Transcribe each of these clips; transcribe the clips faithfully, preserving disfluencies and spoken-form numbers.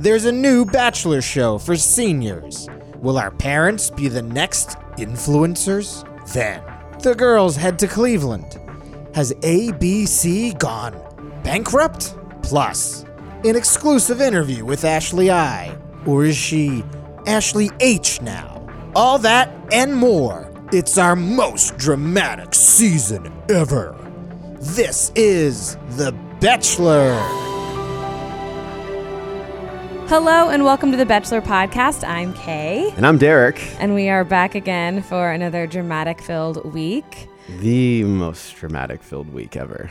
there's a new Bachelor show for seniors. Will our parents be the next influencers? Then, the girls head to Cleveland. Has A B C gone bankrupt? Plus, an exclusive interview with Ashley I. Or is she Ashley H now? All that and more. It's our most dramatic season ever. This is The Bachelor. Hello and welcome to the Bachelor podcast. I'm Kay. And I'm Derek. And we are back again for another dramatic-filled week. The most dramatic-filled week ever.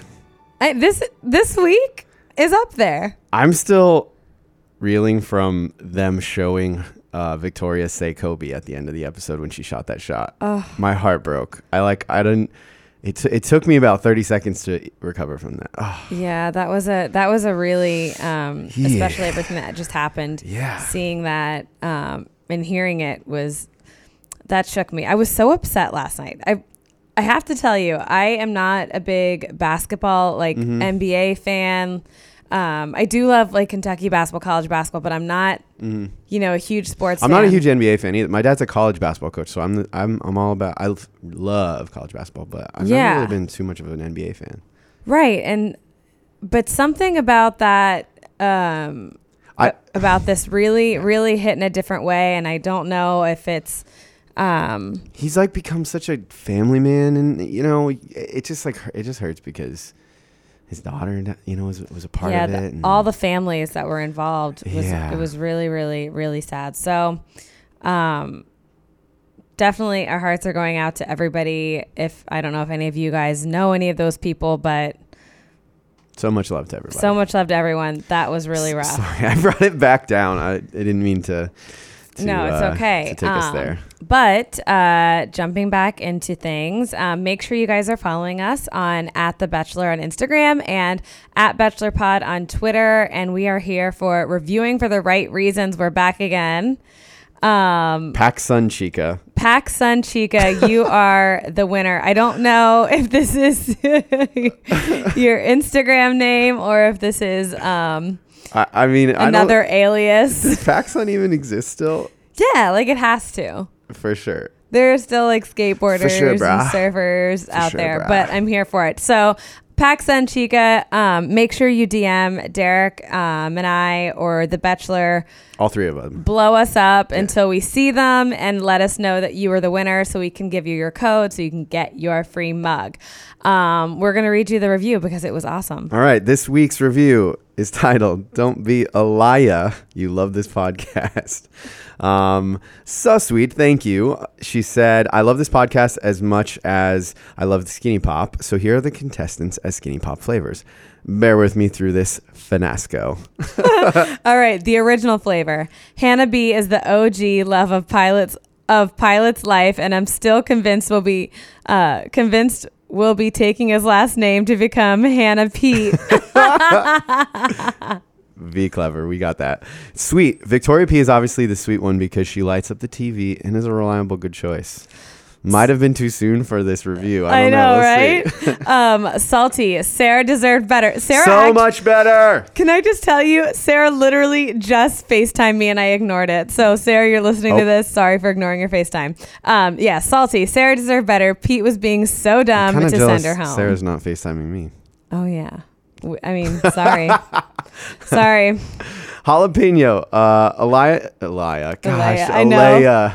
I, this this week is up there. I'm still reeling from them showing uh, Victoria say Kobe at the end of the episode when she shot that shot. Oh. My heart broke. I like. I didn't. It t- it took me about thirty seconds to recover from that. Oh. Yeah, that was a that was a really, um, yeah. especially everything that just happened. Yeah. Seeing that um, and hearing it was, that shook me. I was so upset last night. I I have to tell you, I am not a big basketball, like, mm-hmm. N B A fan. Um, I do love, like, Kentucky basketball, college basketball, but I'm not, mm. you know, a huge sports I'm fan. I'm not a huge N B A fan either. My dad's a college basketball coach, so I'm the, I'm I'm all about, I love college basketball, but I've yeah. never really been too much of an N B A fan. Right. And, but something about that, um, I, about this really, really hit in a different way. And I don't know if it's, um, he's like become such a family man, and, you know, it, it just like, it just hurts because his daughter, you know, was was a part yeah, of it. Yeah, all the families that were involved. Was, yeah. It was really, really, really sad. So, um, definitely our hearts are going out to everybody. If I don't know if any of you guys know any of those people, but so much love to everybody. So much love to everyone. That was really rough. Sorry, I brought it back down. I, I didn't mean to. to no, it's uh, okay. To take um, us there. But uh, jumping back into things, um, make sure you guys are following us on at The Bachelor on Instagram and at Bachelor Pod on Twitter. And we are here for reviewing for the right reasons. We're back again. Um, Pac Sun Chica. Pac Sun Chica, you are the winner. I don't know if this is your Instagram name or if this is um, I, I mean another I don't, alias. Does Pac Sun even exist still? Yeah, like it has to. For sure. There are still like skateboarders sure, and surfers for out sure, there, brah. But I'm here for it. So Pac Sun Chica, um, make sure you D M Derek um, and I or The Bachelor. All three of us. Blow us up yeah. until we see them and let us know that you are the winner so we can give you your code so you can get your free mug. Um, we're going to read you the review because it was awesome. All right. This week's review is titled, "Don't Be a Liar. You love this podcast." Um, so sweet. Thank you. She said, "I love this podcast as much as I love the Skinny Pop. So here are the contestants as Skinny Pop flavors. Bear with me through this finasco." All right. The original flavor. Hannah B is the O G love of Pilot's of Pilot's life, and I'm still convinced we'll be uh, convinced we'll be taking his last name to become Hannah Pete. V clever. We got that. Sweet. Victoria P is obviously the sweet one because she lights up the T V and is a reliable good choice. Might have been too soon for this review. I, don't I know, know right? um, salty. Sarah deserved better. Sarah, so act- much better. Can I just tell you, Sarah literally just FaceTimed me and I ignored it. So Sarah, you're listening oh. to this. Sorry for ignoring your FaceTime. Um, yeah, salty. Sarah deserved better. Pete was being so dumb to send her home. Sarah's not FaceTiming me. Oh yeah. I mean, sorry. sorry. Jalapeno. Uh, Elia. Elia. Gosh. Elia. I know. Elia.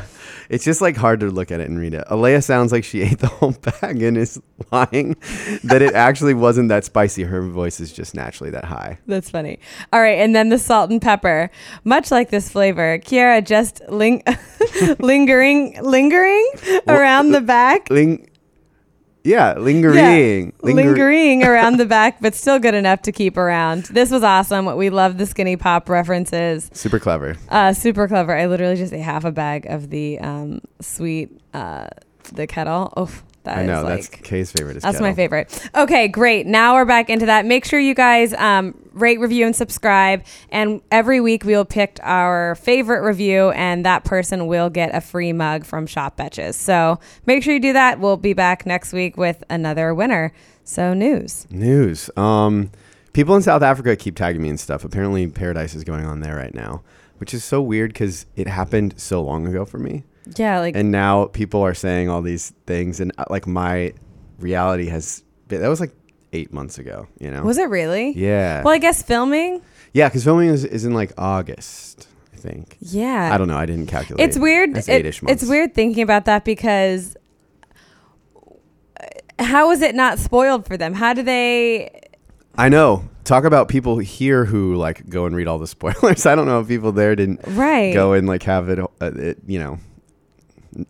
It's just like hard to look at it and read it. Alea sounds like she ate the whole bag and is lying that it actually wasn't that spicy. Her voice is just naturally that high. That's funny. All right. And then the salt and pepper. Much like this flavor, Kiara just ling- lingering lingering well, around the back. Ling- Yeah, lingering. Yeah, Linger- lingering around the back, but still good enough to keep around. This was awesome. We love the skinny pop references. Super clever. Uh, super clever. I literally just ate half a bag of the um, sweet, uh, the kettle. Oh, that I know, is like, that's Kay's favorite. Is that's kettle. My favorite. Okay, great. Now we're back into that. Make sure you guys um, rate, review, and subscribe. And every week we'll pick our favorite review, and that person will get a free mug from Shop Betches. So make sure you do that. We'll be back next week with another winner. So news. News. Um, people in South Africa keep tagging me and stuff. Apparently Paradise is going on there right now, which is so weird because it happened so long ago for me. Yeah, like, and now people are saying all these things, and uh, like my reality has been, that was like eight months ago, you know? Was it really? Yeah. Well, I guess filming? Yeah, because filming is, is in like August, I think. Yeah. I don't know. I didn't calculate. It's weird. That's it, eight-ish months. It's weird thinking about that because how is it not spoiled for them? How do they... I know. Talk about people here who like go and read all the spoilers. I don't know if people there didn't right. go and like have it, uh, it you know...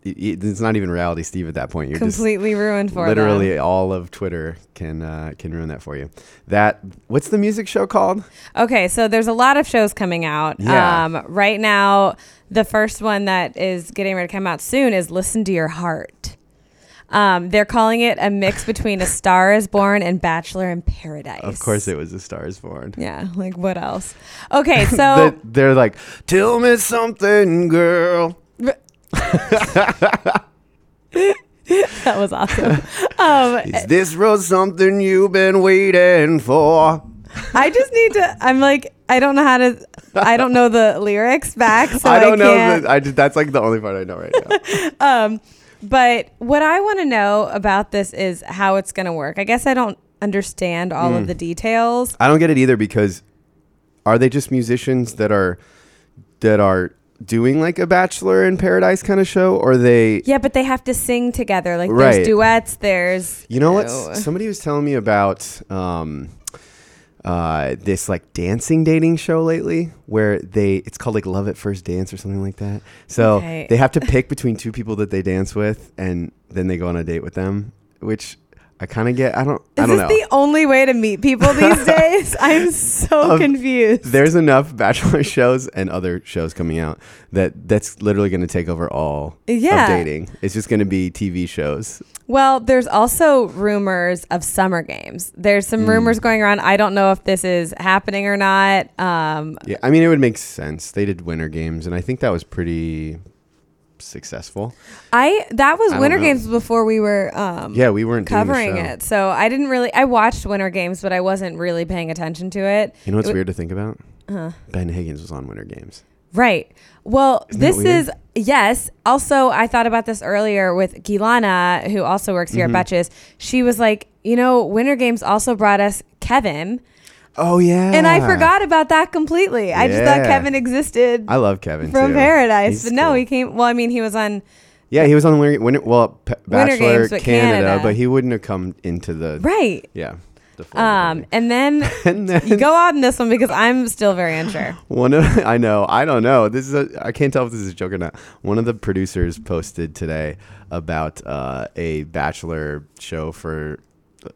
It's not even reality, Steve, at that point. You're completely just ruined for literally them. All of Twitter can uh, can ruin that for you. That what's the music show called? Okay, so there's a lot of shows coming out. Yeah. Um, right now, the first one that is getting ready to come out soon is Listen to Your Heart. Um, they're calling it a mix between A Star Is Born and Bachelor in Paradise. Of course it was A Star Is Born. Yeah, like what else? Okay, so... the, they're like, tell me something, girl. That was awesome. Um, Is this road something you've been waiting for? I just need to. I'm like, I don't know how to. I don't know the lyrics back. So I don't I know. The, I just, that's like the only part I know right now. um, but what I want to know about this is how it's going to work. I guess I don't understand all mm. of the details. I don't get it either because are they just musicians that are that are. doing like a Bachelor in Paradise kind of show, or they yeah but they have to sing together, like right. there's duets, there's you know what somebody was telling me about um uh this like dancing dating show lately where they it's called like Love at First Dance or something like that, so okay. they have to pick between two people that they dance with and then they go on a date with them, which I kind of get. I don't. Is I don't this know. The only way to meet people these days? I'm so um, confused. There's enough Bachelor shows and other shows coming out that that's literally going to take over all yeah. of dating. It's just going to be T V shows. Well, there's also rumors of Summer Games. There's some mm. rumors going around. I don't know if this is happening or not. Um, yeah, I mean, it would make sense. They did Winter Games, and I think that was pretty. Successful. I that was I Winter Games before we were um yeah we weren't covering it, so I didn't really I watched Winter Games but I wasn't really paying attention to it. You know what's it w- weird to think about? Uh-huh. Ben Higgins was on Winter Games. Right. Well, Isn't this is yes. Also, I thought about this earlier with Gilana, who also works here mm-hmm. at Betches. She was like, you know, Winter Games also brought us Kevin. Oh, yeah. And I forgot about that completely. Yeah. I just thought Kevin existed. I love Kevin, From too. Paradise. He's but no, cool. he came... Well, I mean, he was on... Yeah, he was on Winter, Winter, well, P- Bachelor Winter Games, Canada, Canada, but he wouldn't have come into the... Right. Yeah. The um, and then, and then you go on this one because I'm still very unsure. One of, I know. I don't know. This is a, I can't tell if this is a joke or not. One of the producers posted today about uh, a Bachelor show for...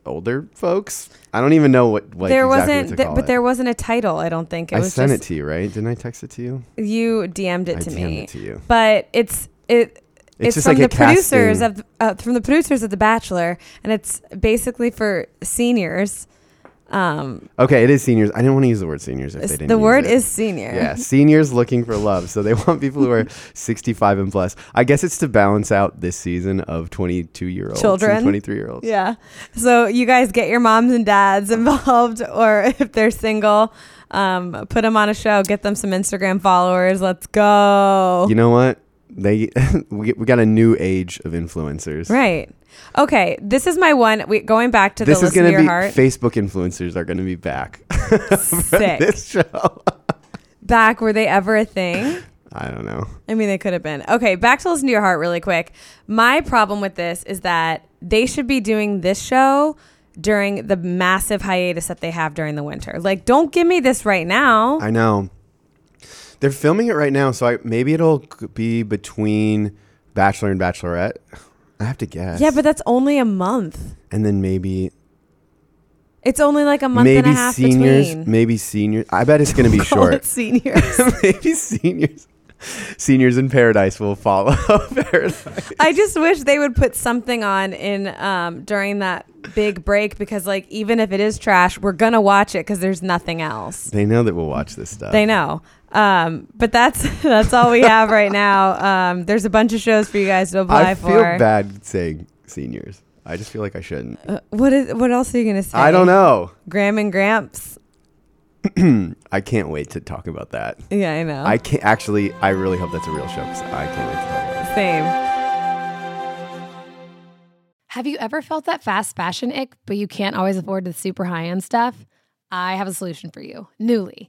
older folks. I don't even know what, what there exactly wasn't, th- but it. there wasn't a title. I don't think it I was sent just, it to you, right? Didn't I text it to you? You D M'd it I to D M'd me. It to you. But it's it. It's, it's just from like the producers casting. of uh, from the producers of The Bachelor, and it's basically for seniors. Um, okay, it is seniors. I didn't want to use the word seniors if they didn't. The word is senior. Yeah, seniors looking for love. So they want people who are sixty-five and plus. I guess it's to balance out this season of twenty-two-year-olds children, and twenty-three-year-olds. Yeah. So you guys get your moms and dads involved, or if they're single, um, put them on a show, get them some Instagram followers. Let's go. You know what? They we got a new age of influencers. Right. Okay, this is my one. We, going back to this the Listen to Your Heart. This is going to be Facebook influencers are going to be back. Sick. This show. Back, were they ever a thing? I don't know. I mean, they could have been. Okay, back to Listen to Your Heart really quick. My problem with this is that they should be doing this show during the massive hiatus that they have during the winter. Like, don't give me this right now. I know. They're filming it right now, so I, maybe it'll be between Bachelor and Bachelorette. I have to guess. Yeah, but that's only a month. And then maybe... It's only like a month maybe and a half seniors, between. Maybe seniors. I bet it's going to be short. It seniors. Maybe seniors. Seniors in Paradise will follow Paradise. I just wish they would put something on in um, during that big break, because like even if it is trash, we're going to watch it because there's nothing else. They know that we'll watch this stuff. They know. Um, but that's that's all we have right now. Um, there's a bunch of shows for you guys to apply for. I feel for. bad saying seniors. I just feel like I shouldn't. Uh, what is? What else are you going to say? I don't know. Graham and Gramps. I can't wait to talk about that. Yeah, I know. I can't. Actually, I really hope that's a real show because I can't wait to talk about it. Same. Have you ever felt that fast fashion ick, but you can't always afford the super high-end stuff? I have a solution for you. Nuuly.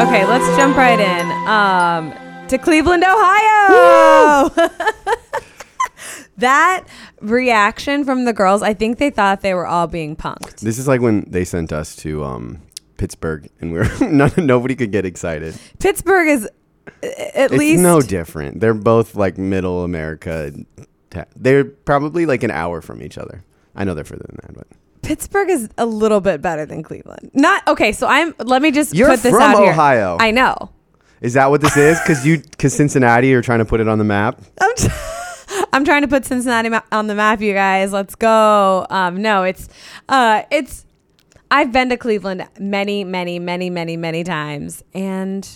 Okay, let's jump right in um, to Cleveland, Ohio. That reaction from the girls, I think they thought they were all being punked. This is like when they sent us to um, Pittsburgh and we we're none, nobody could get excited. Pittsburgh is at it's least... no different. They're both like middle America. Ta- they're probably like an hour from each other. I know they're further than that, but... Pittsburgh is a little bit better than Cleveland. Not okay. So I'm. Let me just You're put this out Ohio. Here. You're from Ohio. I know. Is that what this is? Because you, because Cincinnati, you're trying to put it on the map. I'm. T- I'm trying to put Cincinnati ma- on the map, you guys. Let's go. Um, no, it's. Uh, it's. I've been to Cleveland many, many, many, many, many times, and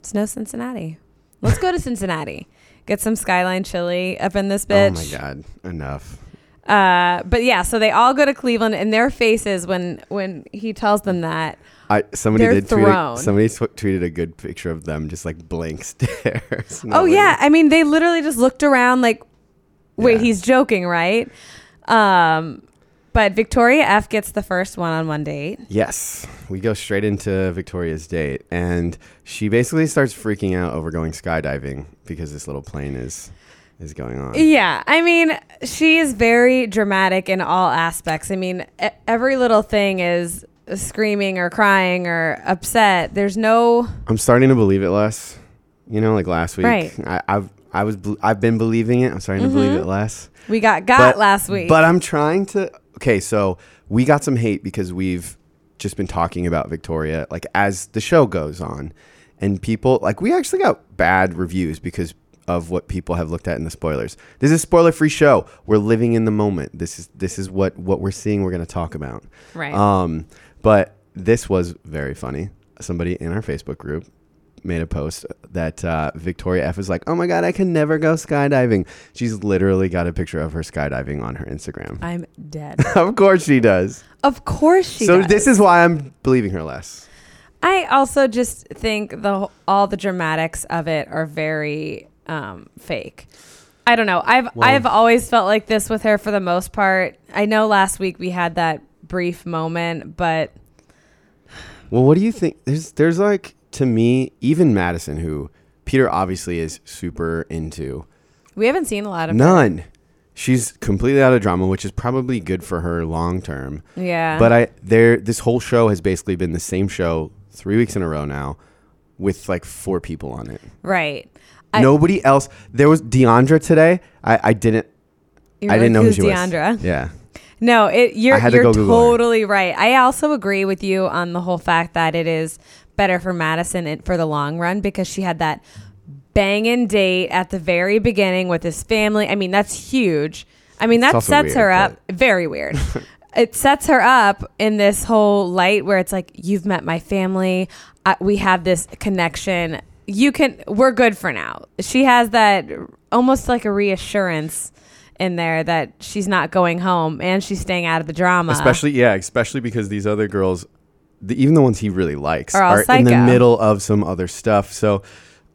it's no Cincinnati. Let's go to Cincinnati. Get some Skyline chili up in this bitch. Oh my God! Enough. Uh, but yeah, so they all go to Cleveland, and their faces when when he tells them that I somebody did tweet a, somebody sw- tweeted a good picture of them just like blank stares. Oh really. Yeah, I mean they literally just looked around like, wait, yeah. He's joking, right? Um, but Victoria F gets the first one-on-one date. Yes, we go straight into Victoria's date, and she basically starts freaking out over going skydiving because this little plane is. is going on. Yeah, I mean, she is very dramatic in all aspects. I mean, every little thing is screaming or crying or upset. There's no... I'm starting to believe it less. You know, like last week. Right. I, I've I was I've been believing it. I'm starting mm-hmm. to believe it less. We got got but, last week. But I'm trying to... Okay, so we got some hate because we've just been talking about Victoria, like as the show goes on. And people... Like, we actually got bad reviews because... of what people have looked at in the spoilers. This is a spoiler-free show. We're living in the moment. This is this is what, what we're seeing we're going to talk about. Right. Um, but this was very funny. Somebody in our Facebook group made a post that uh, Victoria F is like, oh my God, I can never go skydiving. She's literally got a picture of her skydiving on her Instagram. I'm dead. Of course she does. Of course she so does. So this is why I'm believing her less. I also just think the all the dramatics of it are very... Um, fake. I don't know. I've well, I've always felt like this with her for the most part. I know last week we had that brief moment, but well, what do you think? There's there's like to me, even Madison, who Peter obviously is super into. We haven't seen a lot of none. Her. She's completely out of drama, which is probably good for her long term. Yeah. But I there this whole show has basically been the same show three weeks in a row now, with like four people on it. Right. I, Nobody else. There was Deandra today. I, I didn't. I really didn't know who she Deandra. was. Yeah. No, it, you're, you're totally her. right. I also agree with you on the whole fact that it is better for Madison for the long run because she had that banging date at the very beginning with his family. I mean, that's huge. I mean, that sets weird, her up. Very weird. It sets her up in this whole light where it's like, you've met my family. I, we have this connection. You can, we're good for now. She has that almost like a reassurance in there that she's not going home and she's staying out of the drama. Especially, yeah, especially because these other girls, the, even the ones he really likes, are, all are in the middle of some other stuff. So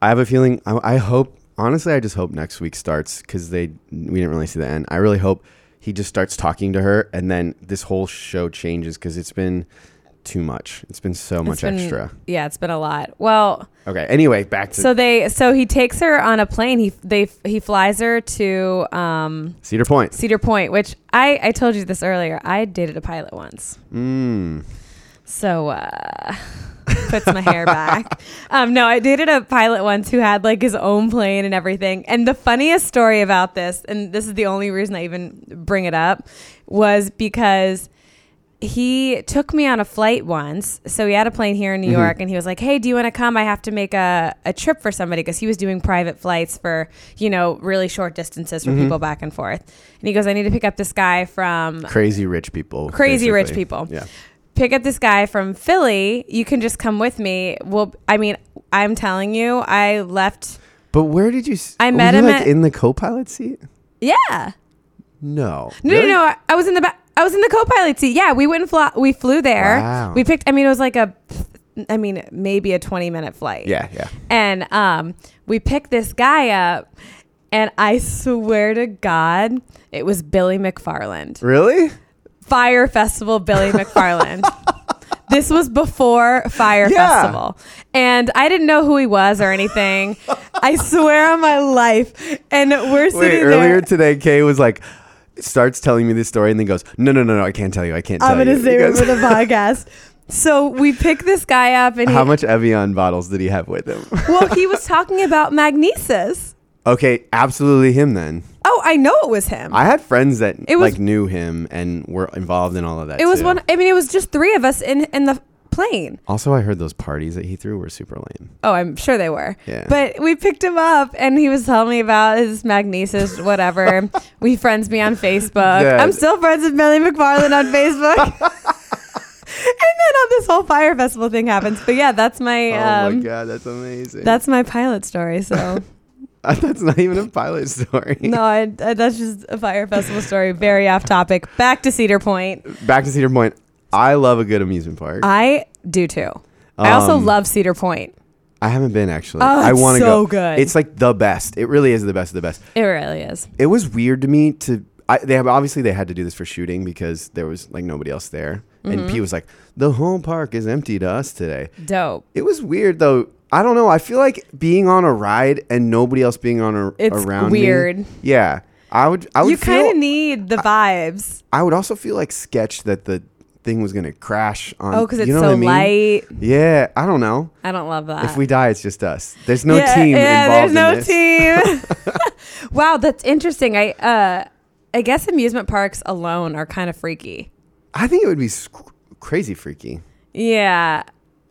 I have a feeling, I, I hope, honestly, I just hope next week starts because they we didn't really see the end. I really hope he just starts talking to her and then this whole show changes because it's been too much. It's been so much been, extra. Yeah, it's been a lot. Well, okay. Anyway, back to so they so he takes her on a plane. He they he flies her to um, Cedar Point. Cedar Point, which I I told you this earlier. I dated a pilot once. Mm. So uh, puts my hair back. Um, no, I dated a pilot once who had like his own plane and everything. And the funniest story about this, and this is the only reason I even bring it up, was because he took me on a flight once. So he had a plane here in New mm-hmm. York and he was like, hey, do you want to come? I have to make a, a trip for somebody because he was doing private flights for, you know, really short distances for mm-hmm. people back and forth. And he goes, I need to pick up this guy from... Crazy rich people. Crazy basically. rich people. Yeah. Pick up this guy from Philly. You can just come with me. Well, I mean, I'm telling you, I left... But where did you... S- I met him like at- in the co-pilot seat? Yeah. No. No, really? no, no. I, I was in the back. I was in the co-pilot seat. Yeah, we went and fly- we flew there. Wow. We picked, I mean, it was like a, I mean, maybe a twenty minute flight. Yeah, yeah. And um, we picked this guy up and I swear to God, it was Billy McFarland. Really? Fire Festival, Billy McFarland. This was before Fire yeah. Festival. And I didn't know who he was or anything. I swear on my life. And we're sitting Wait, earlier there. Earlier today, Kay was like, starts telling me this story and then goes, no, no, no, no, I can't tell you. I can't tell you. I'm going to save it for the podcast. So we pick this guy up. and How he, much Evian bottles did he have with him? Well, he was talking about Magnesis. Okay, absolutely him then. Oh, I know it was him. I had friends that it was, like knew him and were involved in all of that. It was too. one. I mean, it was just three of us in, in the plane. Also, I heard those parties that he threw were super lame. Oh, I'm sure they were. Yeah. But we picked him up and he was telling me about his magnesis, whatever. we friends me on Facebook. Yeah. I'm still friends with Billy McFarland on Facebook. And then all this whole Fire Festival thing happens. But yeah, that's my... Oh um, my God, that's amazing. That's my pilot story, so... Uh, that's not even a pilot story. No, I, I, that's just a Fire Festival story. Very off topic. Back to Cedar Point. Back to Cedar Point. I love a good amusement park. I do too. Um, I also love Cedar Point. I haven't been actually. Oh, I want to so go. Good. It's like the best. It really is the best of the best. It really is. It was weird to me to. I, they have obviously they had to do this for shooting because there was like nobody else there, mm-hmm. and Pete was like, "The whole park is empty to us today." Dope. It was weird though. I don't know. I feel like being on a ride and nobody else being on a, it's around weird. Me, yeah, I would. I would. You kind of need the vibes. I, I would also feel like sketched that the thing was gonna crash on. Oh, because it's so I mean? light. Yeah, I don't know. I don't love that. If we die, it's just us. There's no yeah, team yeah, involved. Yeah, there's in no this. team. Wow, that's interesting. I uh, I guess amusement parks alone are kind of freaky. I think it would be sc- crazy freaky. Yeah.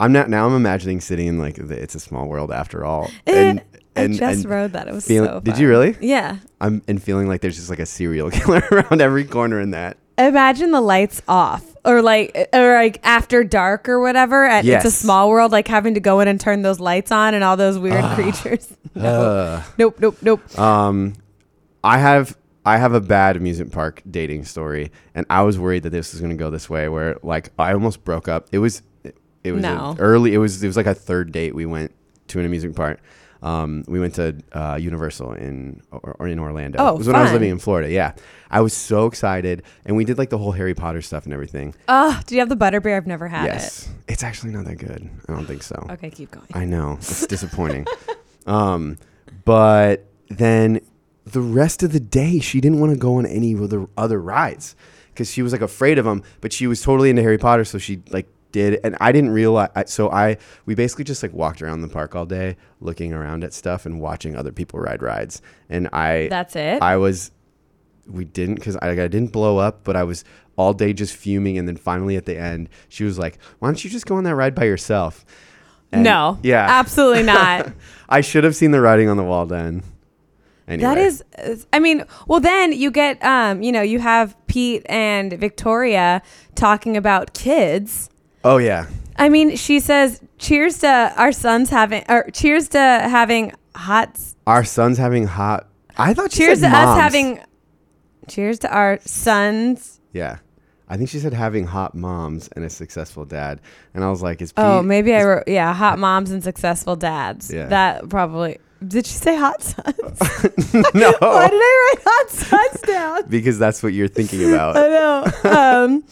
I'm not now. I'm imagining sitting in like the It's a Small World After all. And, and I just and rode that. It was feel, so. Fun. Did you really? Yeah. I'm and feeling like there's just like a serial killer around every corner in that. Imagine the lights off, or like, or like after dark or whatever. At yes. It's a Small World, like having to go in and turn those lights on and all those weird uh, creatures. No. Uh, nope. Nope. Nope. Um, I have. I have a bad amusement park dating story, and I was worried that this was going to go this way, where like I almost broke up. It was. It was no. early. It was it was like a third date. We went to an amusement park. Um, we went to uh, Universal in or, or in Orlando. Oh, it was fun. When I was living in Florida. Yeah, I was so excited, and we did like the whole Harry Potter stuff and everything. Oh, do you have the butterbeer? I've never had yes. it. Yes, it's actually not that good. I don't think so. Okay, keep going. I know it's disappointing, um, but then the rest of the day she didn't want to go on any of the other rides because she was like afraid of them. But she was totally into Harry Potter, so she like. did, and I didn't realize, so I, we basically just like walked around the park all day looking around at stuff and watching other people ride rides. And I, that's it. I was, we didn't, because I, I didn't blow up, but I was all day just fuming. And then finally at the end, she was like, why don't you just go on that ride by yourself? And no, yeah, absolutely not. I should have seen the writing on the wall then. Anyway. That is, I mean, well, then you get, um, you know, you have Pete and Victoria talking about kids. Oh, yeah. I mean, she says, cheers to our sons having, or cheers to having hot. Our sons having hot. I thought she cheers said to moms. Us having. Cheers to our sons. Yeah. I think she said having hot moms and a successful dad. And I was like, is Pete, oh, maybe is, I wrote, yeah, hot moms and successful dads. Yeah. That probably. Did she say hot sons? No. Why did I write hot sons down? Because that's what you're thinking about. I know. Um,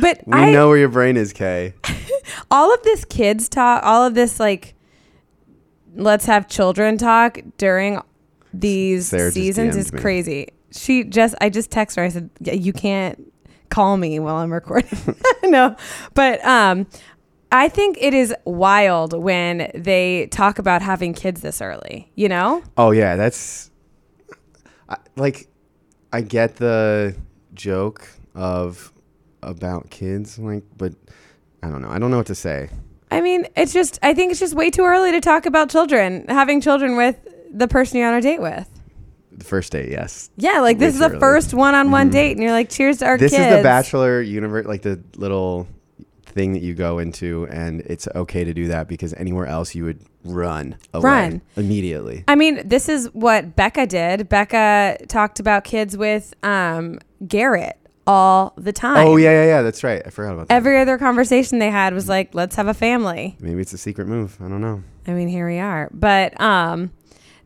but we I, know where your brain is, Kay. All of this kids talk, all of this like, let's have children talk during these Sarah seasons is crazy. She just, I just texted her. I said, you can't call me while I'm recording. No, but um, I think it is wild when they talk about having kids this early, you know? Oh yeah. That's I, like, I get the joke of about kids, like, but I don't know. I don't know what to say. I mean, it's just, I think it's just way too early to talk about children, having children with the person you're on a date with. The first date, yes. Yeah, like way this is the early. First one-on-one mm-hmm. date, and you're like, "Cheers to our this kids." This is the Bachelor universe, like the little thing that you go into, and it's okay to do that because anywhere else you would run away run. immediately. I mean, this is what Becca did. Becca talked about kids with um, Garrett all the time. Oh yeah, yeah, yeah. That's right. I forgot about that. Every other conversation they had was like, "Let's have a family." Maybe it's a secret move. I don't know. I mean, here we are, but. Um,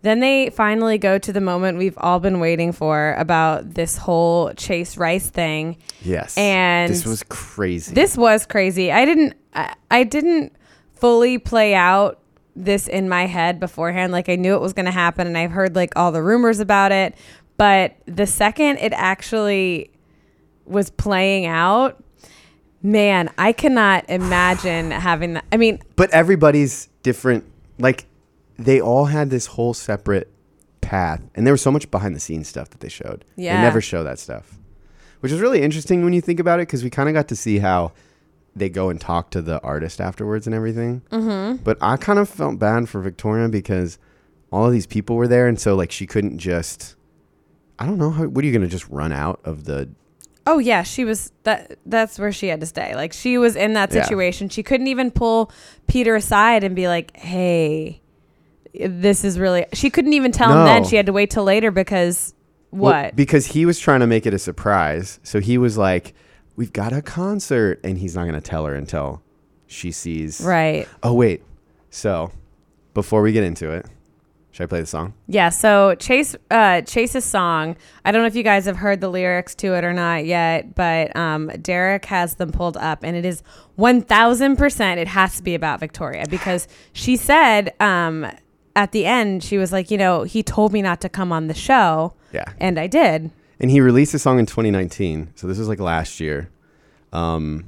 Then they finally go to the moment we've all been waiting for about this whole Chase Rice thing. Yes. And this was crazy. This was crazy. I didn't I, I didn't fully play out this in my head beforehand. Like I knew it was going to happen and I've heard like all the rumors about it, but the second it actually was playing out, man, I cannot imagine having that. I mean, but everybody's different, like they all had this whole separate path, and there was so much behind the scenes stuff that they showed. Yeah. They never show that stuff, which is really interesting when you think about it, because we kind of got to see how they go and talk to the artist afterwards and everything. Mm-hmm. But I kind of felt bad for Victoria because all of these people were there, and so like she couldn't just, I don't know, how, what are you going to just run out of the... Oh, yeah, she was that. That's where she had to stay. Like she was in that situation. Yeah. She couldn't even pull Peter aside and be like, hey... This is really, she couldn't even tell no. him then. She had to wait till later because what? Well, because he was trying to make it a surprise. So he was like, we've got a concert. And he's not going to tell her until she sees. Right. Oh, wait. So before we get into it, should I play the song? Yeah. So Chase, uh, Chase's song. I don't know if you guys have heard the lyrics to it or not yet, but um, Derek has them pulled up and it is one thousand percent. It has to be about Victoria because she said, um, at the end, she was like, you know, he told me not to come on the show. Yeah. And I did. And he released a song in twenty nineteen. So this was like last year, um,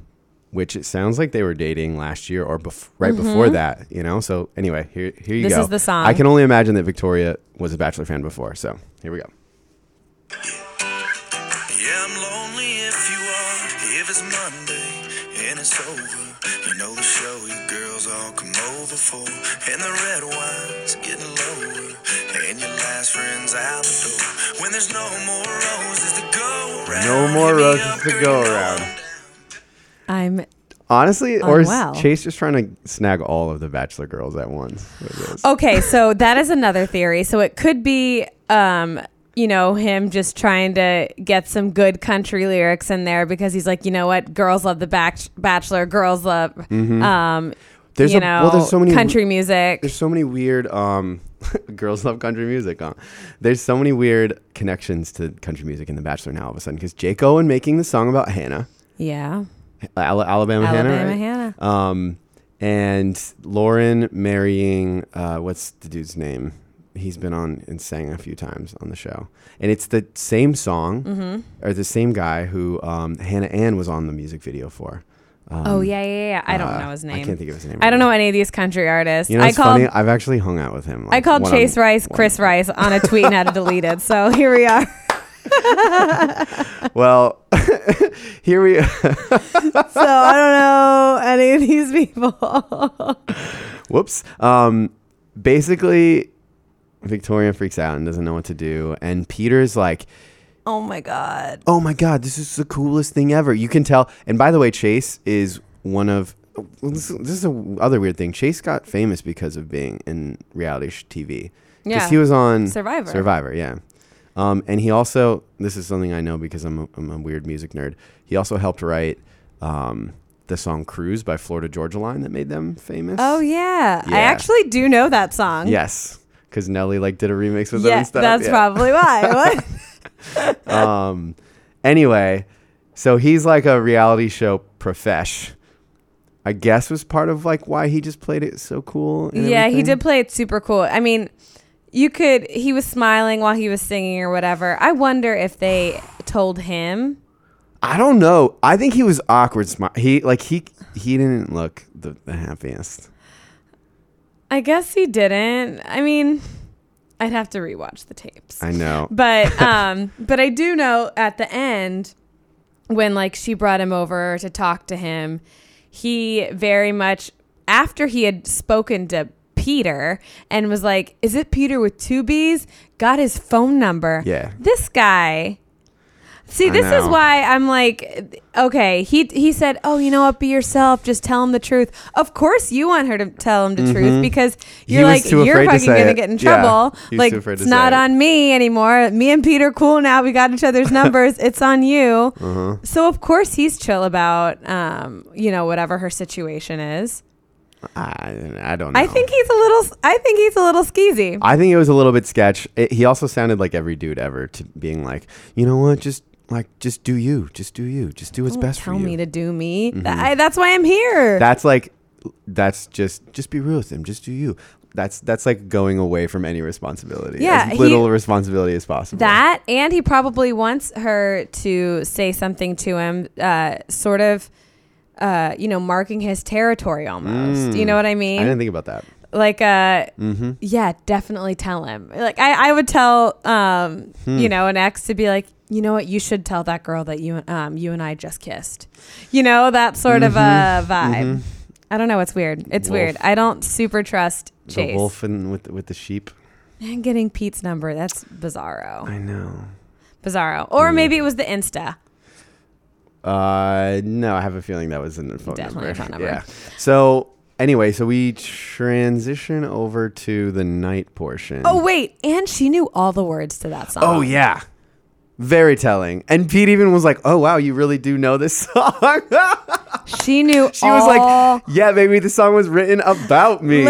which it sounds like they were dating last year or bef- right mm-hmm. before that, you know? So anyway, here, here you this go. This is the song. I can only imagine that Victoria was a Bachelor fan before. So here we go. Yeah, I'm lonely if you are. If it's Monday and it's over, you know the show you girls all come over for. And the red wine's getting lower, and your last friend's out the door. When there's no more roses to go around. No more roses to go around. I'm honestly, or unwell. Is Chase just trying to snag all of the Bachelor girls at once? Okay, so that is another theory. So it could be, um, you know, him just trying to get some good country lyrics in there because he's like, you know what, girls love the bach- Bachelor, girls love... Mm-hmm. Um, There's you a, know, well, there's so many country music. There's so many weird um, girls love country music. Huh? There's so many weird connections to country music in The Bachelor now all of a sudden because Jake Owen making the song about Hannah. Yeah. Al- Alabama, Alabama Hannah. Alabama Hannah. Right? Um, and Lauren marrying uh, what's the dude's name? He's been on and sang a few times on the show, and it's the same song mm-hmm. or the same guy who um, Hannah Ann was on the music video for. Um, oh, yeah, yeah, yeah. I don't uh, know his name. I can't think of his name. I don't know any of these country artists. You know, it's I called, funny. I've actually hung out with him. Like, I called Chase I'm, Rice, Chris I'm. Rice on a tweet and had it deleted. So here we are. Well, here we are. So I don't know any of these people. Whoops. Um, basically, Victoria freaks out and doesn't know what to do. And Peter's like, oh my God. Oh my God. This is the coolest thing ever. You can tell. And by the way, Chase is one of, this is another weird thing. Chase got famous because of being in reality T V. Yeah. Because he was on Survivor. Survivor, yeah. Um, and he also, this is something I know because I'm a, I'm a weird music nerd. He also helped write um, the song Cruise by Florida Georgia Line that made them famous. Oh, yeah. yeah. I actually do know that song. Yes. Because Nelly like did a remix with yeah, them and stuff. That's yeah. probably why. What? um anyway, so he's like a reality show profesh, I guess, was part of like why he just played it so cool and yeah everything. He did play it super cool. I mean, you could, he was smiling while he was singing or whatever. I wonder if they told him. I don't know. I think he was awkward smart. He like he he didn't look the, the happiest. I guess he didn't. I mean, I'd have to rewatch the tapes. I know. But um, but I do know at the end when like she brought him over to talk to him, he very much, after he had spoken to Peter and was like, is it Peter with two B's? Got his phone number. Yeah. This guy. See, I this know. Is why I'm like, okay, he he said, oh, you know what, be yourself, just tell him the truth. Of course you want her to tell him the mm-hmm. truth, because you're like, you're fucking going to get in trouble. Yeah, like, it's not it. on me anymore. Me and Peter, cool now, we got each other's numbers, it's on you. Uh-huh. So, of course, he's chill about, um, you know, whatever her situation is. I, I don't know. I think he's a little, I think he's a little skeezy. I think it was a little bit sketch. It, he also sounded like every dude ever to being like, you know what, just, Like, just do you. Just do you. Just do what's Don't best for you. Tell me to do me. Mm-hmm. I, that's why I'm here. That's like, that's just, just be real with him. Just do you. That's that's like going away from any responsibility. Yeah, as little he, responsibility as possible. That, and he probably wants her to say something to him, uh, sort of, uh, you know, marking his territory almost. Mm. You know what I mean? I didn't think about that. Like, uh, mm-hmm. yeah, definitely tell him. Like, I, I would tell, um, hmm. you know, an ex to be like, you know what, you should tell that girl that you um you and I just kissed. You know, that sort mm-hmm. of a vibe. Mm-hmm. I don't know. It's weird. It's wolf. weird. I don't super trust Chase. The wolf and with, with the sheep. And getting Pete's number. That's bizarro. I know. Bizarro. Or yeah. maybe it was the Insta. Uh, no, I have a feeling that was in the phone Definitely number. Definitely a phone number. Yeah. So... Anyway, so we transition over to the night portion. Oh, wait. And she knew all the words to that song. Oh, yeah. Very telling. And Pete even was like, oh, wow, you really do know this song. She knew she all. She was like, yeah, maybe the song was written about me.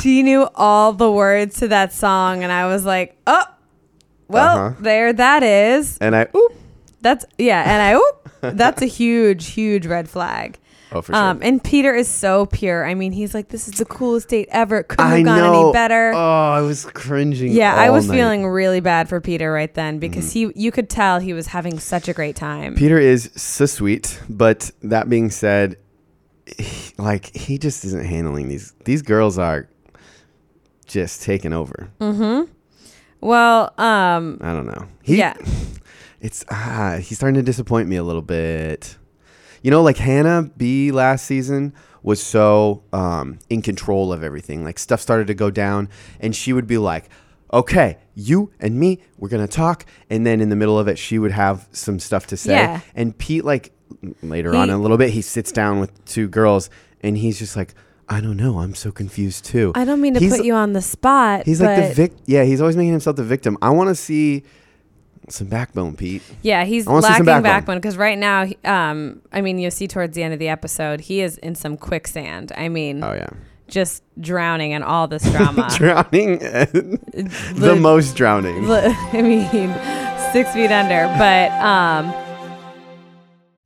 She knew all the words to that song. And I was like, oh, well, uh-huh. there that is. And I, oop. That's, yeah, and I, oop. That's a huge, huge red flag. Oh, for sure. Um, and Peter is so pure. I mean, he's like, this is the coolest date ever. Couldn't have I gone know. any better. Oh, I was cringing. Yeah, all I was night. feeling really bad for Peter right then because mm-hmm. he, you could tell he was having such a great time. Peter is so sweet, but that being said, he, like he just isn't handling these. These girls are just taking over. Mm-hmm. Well, um, I don't know. He, yeah, it's ah, he's starting to disappoint me a little bit. You know, like Hannah B last season was so um, in control of everything. Like stuff started to go down and she would be like, okay, you and me, we're going to talk. And then in the middle of it, she would have some stuff to say. Yeah. And Pete, like later he, on in a little bit, he sits down with two girls and he's just like, I don't know. I'm so confused too. I don't mean to he's, put you on the spot. He's but like the victim. Yeah, he's always making himself the victim. I want to see... some backbone, Pete. Yeah, he's lacking backbone because right now, um, I mean, you'll see towards the end of the episode, he is in some quicksand. I mean, oh yeah, just drowning in all this drama. Drowning, the most drowning. I mean, six feet under. But um,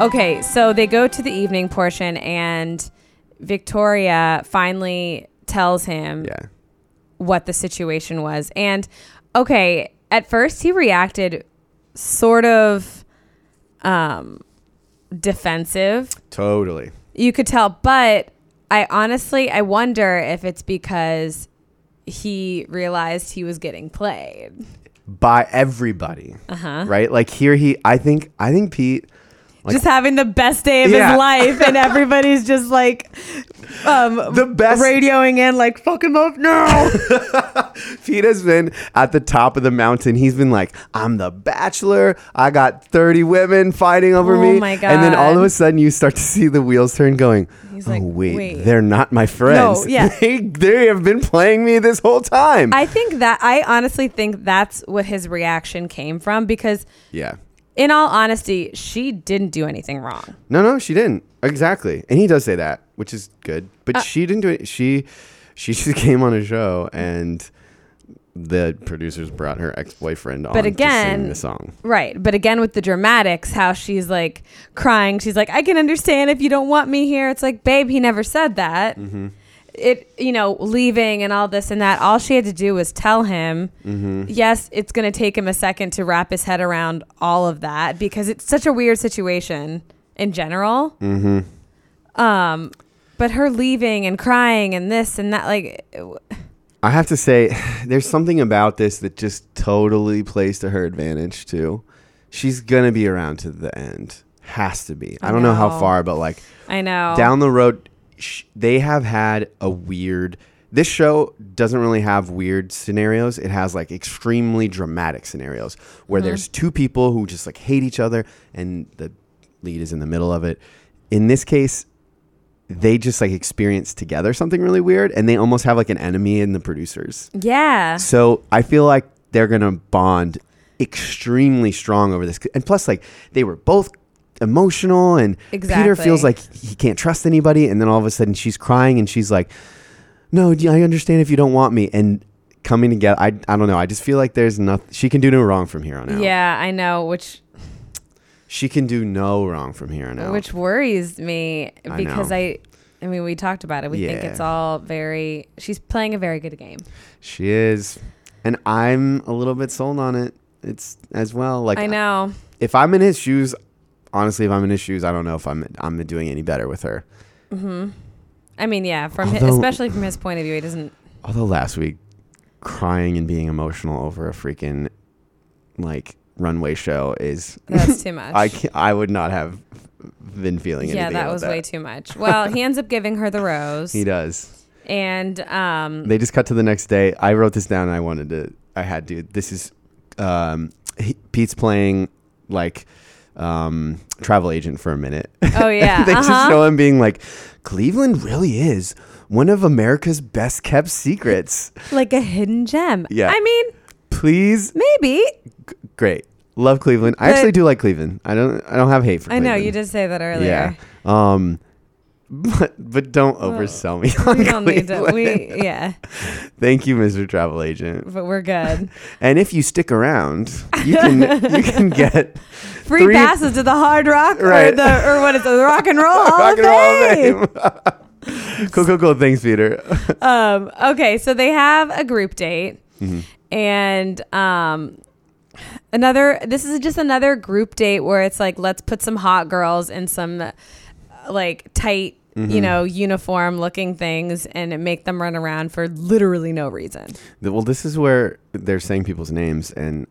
Okay, so they go to the evening portion, and Victoria finally tells him yeah. what the situation was. And, okay, at first he reacted sort of um, defensive. Totally. You could tell. But I honestly, I wonder if it's because he realized he was getting played. By everybody. Uh-huh. Right? Like, here he, I think, I think Pete... Like, just having the best day of yeah. his life, and everybody's just like um, the best radioing in, like, fuck him up now. Pete has been at the top of the mountain. He's been like, I'm the bachelor. I got thirty women fighting over oh me. My God. And then all of a sudden, you start to see the wheels turn going, He's oh, like, wait, wait, they're not my friends. No, yeah. they, they have been playing me this whole time. I think that, I honestly think that's what his reaction came from, because. Yeah. In all honesty, she didn't do anything wrong. No, no, she didn't. Exactly. And he does say that, which is good. But uh, she didn't do it. She she just came on a show, and the producers brought her ex-boyfriend on but again, to sing the song. Right. But again, with the dramatics, how she's like crying. She's like, I can understand if you don't want me here. It's like, babe, he never said that. Mm-hmm. It, you know, leaving and all this and that. All she had to do was tell him, mm-hmm. yes, it's going to take him a second to wrap his head around all of that, because it's such a weird situation in general. Mm-hmm. Um, but her leaving and crying and this and that, like. W- I have to say, there's something about this that just totally plays to her advantage, too. She's going to be around to the end. Has to be. I, I don't know. know how far, but like. I know. Down the road. They have had a weird, this show doesn't really have weird scenarios. It has like extremely dramatic scenarios where mm-hmm. there's two people who just like hate each other and the lead is in the middle of it. In this case, they just like experience together something really weird, and they almost have like an enemy in the producers. Yeah. So I feel like they're going to bond extremely strong over this. And plus, like, they were both emotional, and exactly. Peter feels like he can't trust anybody, and then all of a sudden she's crying and she's like, no, I understand if you don't want me, and coming together, I I don't know, I just feel like there's nothing she can do no wrong from here on out. Yeah, I know, which she can do no wrong from here on out, which worries me, because I I, I mean, we talked about it, we yeah. think it's all very, she's playing a very good game. She is, and I'm a little bit sold on it. It's as well, like, I know, if I'm in his shoes, honestly, if I'm in his shoes, I don't know if I'm I'm doing any better with her. Mm-hmm. I mean, yeah, from although, his, especially from his point of view, he doesn't. Although last week, crying and being emotional over a freaking like runway show is that's too much. I can't, I would not have been feeling anything. Yeah, that was that. way too much. Well, he ends up giving her the rose. He does. And um, they just cut to the next day. I wrote this down, and I wanted to. I had to. This is um, he, Pete's playing like. um travel agent for a minute. Oh yeah. They uh-huh. just show him being like, Cleveland really is one of America's best kept secrets. Like a hidden gem. Yeah. I mean, please. Maybe. G- great. Love Cleveland. But I actually do like Cleveland. I don't I don't have hate for Cleveland. I know, you did say that earlier. Yeah. Um but but don't well, oversell me on we don't need to. We yeah. Thank you, Mister Travel Agent. But we're good. And if you stick around, you can you can get Free, Free passes to the Hard Rock, right. or the or what is it, the Rock and Roll Hall rock of Fame. And roll fame. Cool, cool, cool. Thanks, Peter. um, okay, so they have a group date, mm-hmm. and um, another. This is just another group date where it's like, let's put some hot girls in some like tight, mm-hmm. you know, uniform looking things, and make them run around for literally no reason. Well, this is where they're saying people's names, and.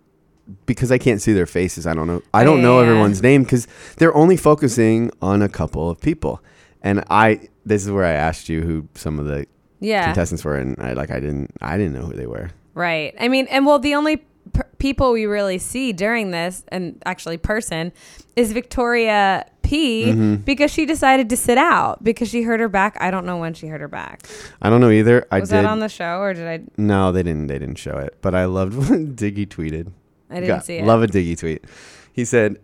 Because I can't see their faces, I don't know. I don't yeah. know everyone's name, because they're only focusing on a couple of people. And I, this is where I asked you who some of the yeah. contestants were, and I like I didn't, I didn't know who they were. Right. I mean, and well, the only per- people we really see during this, and actually person, is Victoria P, mm-hmm. because she decided to sit out because she hurt her back. I don't know when she hurt her back. I don't know either. I was did. that on the show or did I? No, they didn't. They didn't show it. But I loved when Diggy tweeted. I didn't God, see it. Love a Diggy tweet. He said,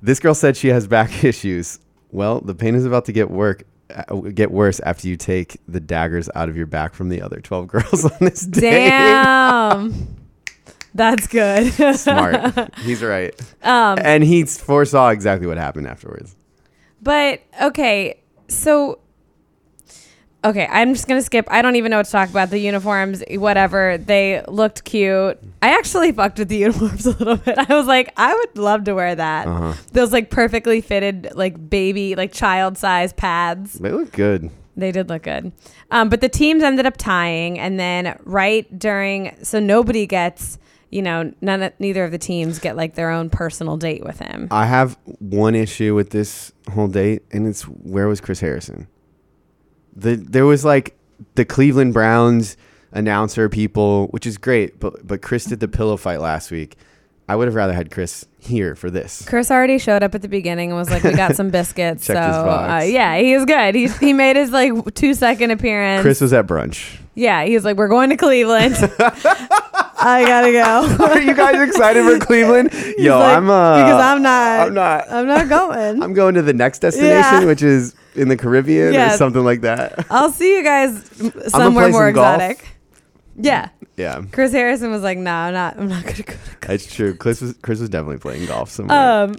"This girl said she has back issues. Well, the pain is about to get work." get worse after you take the daggers out of your back from the other twelve girls on this day. Damn. That's good. Smart. He's right. Um, and he foresaw exactly what happened afterwards. But, okay, so, okay, I'm just going to skip. I don't even know what to talk about. The uniforms, whatever. They looked cute. I actually fucked with the uniforms a little bit. I was like, I would love to wear that. Uh-huh. Those, like, perfectly fitted, like, baby, like, child-size pads. They look good. They did look good. Um, but the teams ended up tying, and then right during, so nobody gets... You know, none of, neither of the teams get like their own personal date with him. I have one issue with this whole date, and it's where was Chris Harrison? The there was like the Cleveland Browns announcer people, which is great, but but Chris did the pillow fight last week. I would have rather had Chris here for this. Chris already showed up at the beginning and was like, "We got some biscuits." Checked so his box. Uh, yeah, he was good. He he made his like two second appearance. Chris was at brunch. Yeah, he was like, "We're going to Cleveland." I gotta go. Are you guys excited for Cleveland? Yo, like, I'm uh because I'm not I'm not I'm not going. I'm going to the next destination, yeah. which is in the Caribbean yeah. or something like that. I'll see you guys somewhere more exotic. Golf. Yeah. Yeah. Chris Harrison was like, "No, nah, I'm not I'm not gonna go to Cleveland." That's true. Chris was Chris was definitely playing golf somewhere. Um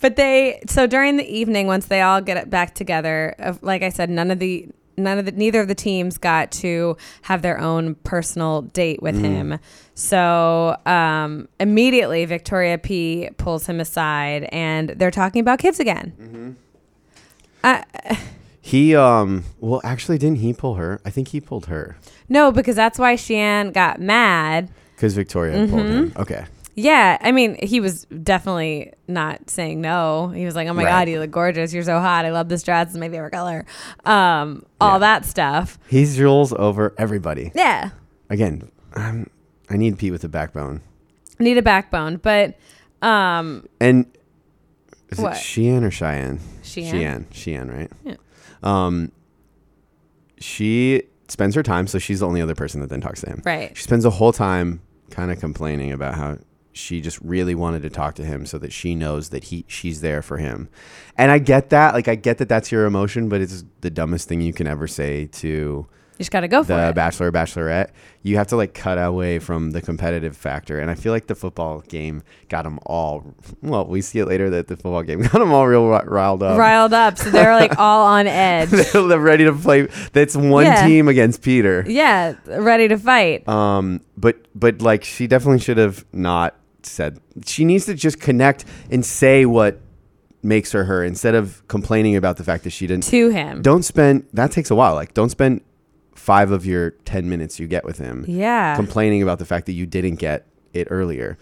but they so during the evening, once they all get back together, uh, like I said, none of the None of the, neither of the teams got to have their own personal date with mm. him. So um, immediately Victoria P pulls him aside, and they're talking about kids again. Mm-hmm. Uh, he, um, well, actually, didn't he pull her? I think he pulled her. No, because that's why Shan got mad. Because Victoria mm-hmm. pulled him. Okay. Yeah, I mean, he was definitely not saying no. He was like, "Oh my right. God, you look gorgeous. You're so hot. I love this dress. It's my favorite color." Um, all yeah. that stuff. He's rules over everybody. Yeah. Again, I'm, I need Pete with a backbone. I need a backbone, but... Um, and is what? It Sheehan or Cheyenne? Sheehan. Sheehan, Sheehan right? Yeah. Um, she spends her time, so she's the only other person that then talks to him. Right. She spends the whole time kind of complaining about how... She just really wanted to talk to him so that she knows that he she's there for him. And I get that. Like, I get that that's your emotion, but it's the dumbest thing you can ever say to you just gotta go for it. The bachelor or bachelorette. You have to, like, cut away from the competitive factor. And I feel like the football game got them all. Well, we see it later that the football game got them all real riled up. Riled up. So they're, like, all on edge. They're ready to play. That's one yeah. team against Peter. Yeah, ready to fight. Um, But, but like, she definitely should have not. Said she needs to just connect and say what makes her her instead of complaining about the fact that she didn't to him. Don't spend that takes a while. Like, don't spend five of your ten minutes you get with him. Yeah, complaining about the fact that you didn't get it earlier.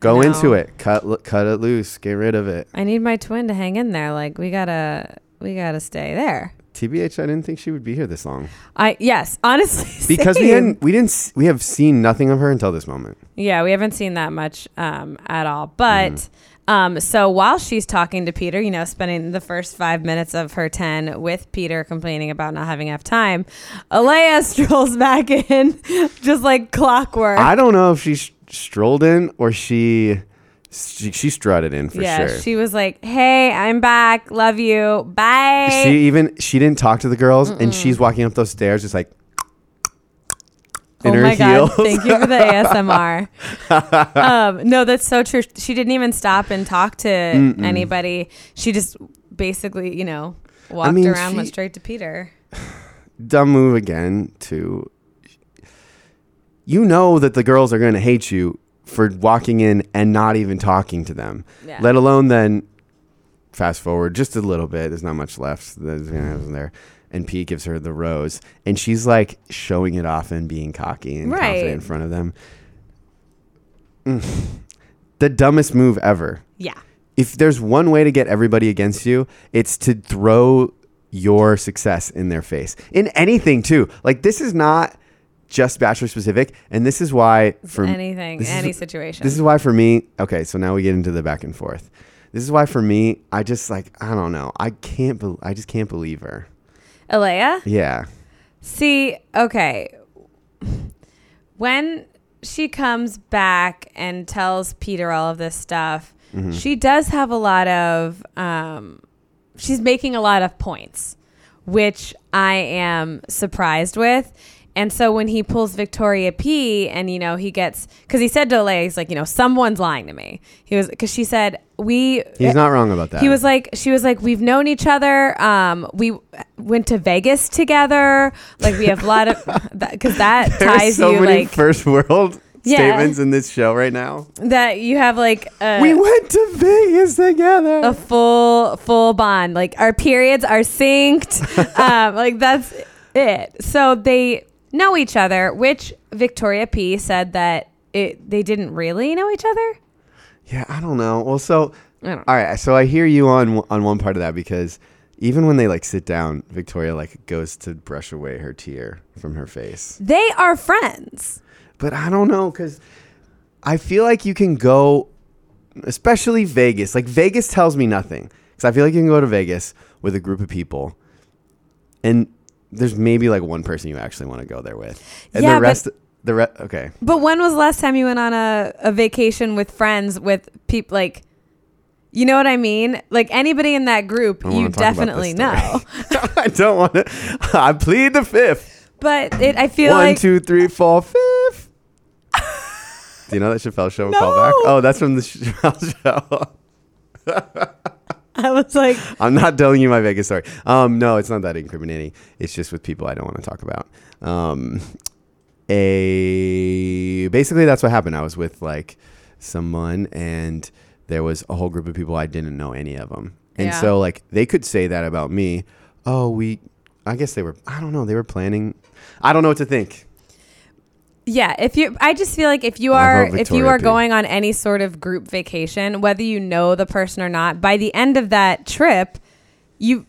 Go no. into it. Cut cut it loose. Get rid of it. I need my twin to hang in there. Like we gotta we gotta stay there. T B H, I didn't think she would be here this long. I yes, honestly, because same. we didn't we didn't we have seen nothing of her until this moment. Yeah, we haven't seen that much um, at all. But mm-hmm. um, so while she's talking to Peter, you know, spending the first five minutes of her ten with Peter complaining about not having enough time, Alea strolls back in just like clockwork. I don't know if she sh- strolled in or she. She, she strutted in for yeah, sure. Yeah, she was like, "Hey, I'm back. Love you. Bye." She even she didn't talk to the girls, Mm-mm. and she's walking up those stairs just like in oh her my heels. God, thank you for the A S M R. um, no, that's so true. She didn't even stop and talk to Mm-mm. anybody. She just basically, you know, walked I mean, around, she, went straight to Peter. Dumb move again. To you know that the girls are going to hate you for walking in and not even talking to them, yeah. let alone then fast forward just a little bit. There's not much left. There's mm-hmm. there. And Pete gives her the rose, and she's like showing it off and being cocky and right. confident in front of them. Mm. The dumbest move ever. Yeah. If there's one way to get everybody against you, it's to throw your success in their face in anything too. Like, this is not just Bachelor specific. And this is why for anything, any is, situation. This is why for me. Okay. So now we get into the back and forth. This is why for me, I just like, I don't know. I can't, be- I just can't believe her. Alea? Yeah. See, okay. When she comes back and tells Peter all of this stuff, mm-hmm. she does have a lot of, um, she's making a lot of points, which I am surprised with. And so when he pulls Victoria P and, you know, he gets, because he said to Alea, he's like, you know, someone's lying to me. He was, because she said, we. He's not wrong about that. He was like, she was like, we've known each other. Um, we went to Vegas together. Like we have a lot of, because that ties so you like. First world yeah, statements in this show right now. That you have like. A, we went to Vegas together. A full, full bond. Like our periods are synced. um, like that's it. So they. Know each other, which Victoria P said that it they didn't really know each other. Yeah, I don't know. Well, so all right, so I hear you on on one part of that, because even when they like sit down, Victoria like goes to brush away her tear from her face. They are friends. But I don't know, because I feel like you can go, especially Vegas. Like Vegas tells me nothing, because I feel like you can go to Vegas with a group of people and. There's maybe like one person you actually want to go there with. And yeah, the rest, but, the re- okay. But when was the last time you went on a, a vacation with friends with people like, you know what I mean? Like anybody in that group, you definitely know. I don't want to. I plead the fifth. But it, I feel one, like. One, two, three, four, fifth. Do you know that Chappelle show no. callback? Oh, that's from the Chappelle show. I was like, I'm not telling you my Vegas story. Um, no, it's not that incriminating. It's just with people I don't want to talk about. Um, a basically that's what happened. I was with like someone, and there was a whole group of people I didn't know any of them, and yeah. so like they could say that about me. Oh, we, I guess they were. I don't know. They were planning. I don't know what to think. Yeah, if you, I just feel like if you are if you are going on any sort of group vacation, whether you know the person or not, by the end of that trip, you,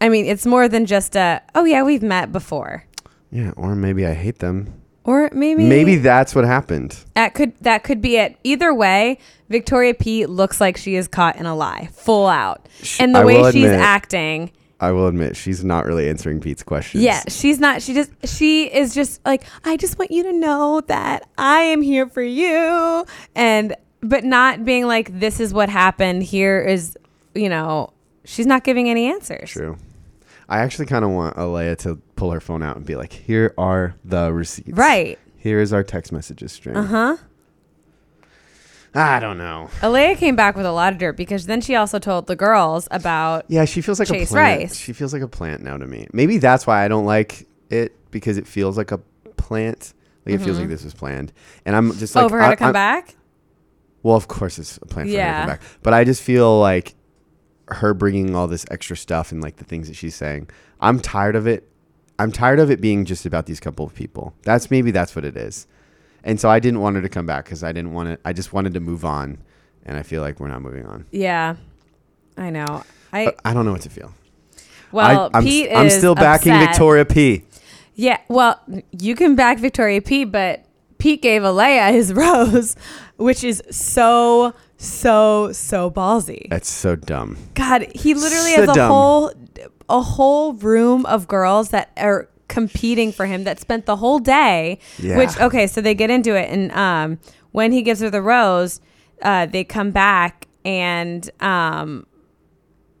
I mean, it's more than just a, oh yeah, we've met before. Yeah, or maybe I hate them. Or maybe maybe that's what happened. That could that could be it. Either way, Victoria P looks like she is caught in a lie, full out, she, and the I way she's admit. acting. I will admit, she's not really answering Pete's questions. Yeah, she's not. She just, she is just like, I just want you to know that I am here for you. And, but not being like, this is what happened. Here is, you know, she's not giving any answers. True. I actually kind of want Alea to pull her phone out and be like, here are the receipts. Right. Here is our text messages stream. Uh-huh. I don't know. Alea came back with a lot of dirt, because then she also told the girls about yeah, she feels like Chase a plant. Rice. She feels like a plant now to me. Maybe that's why I don't like it, because it feels like a plant. Like mm-hmm. it feels like this was planned. And I'm just like... Oh, for her I, to come I'm, back? Well, of course it's a plan for yeah. her to come back. But I just feel like her bringing all this extra stuff and like the things that she's saying. I'm tired of it. I'm tired of it being just about these couple of people. That's maybe that's what it is. And so I didn't want her to come back, because I didn't want to. I just wanted to move on, and I feel like we're not moving on. Yeah, I know. I uh, I don't know what to feel. Well, I, I'm, Pete I'm is still backing upset. Victoria P. Yeah, well, you can back Victoria P, but Pete gave Alea his rose, which is so so so ballsy. That's so dumb. God, he literally so has a dumb. whole a whole room of girls that are. Competing for him, that spent the whole day. Yeah. Which okay, so they get into it, and um, when he gives her the rose, uh, they come back, and um,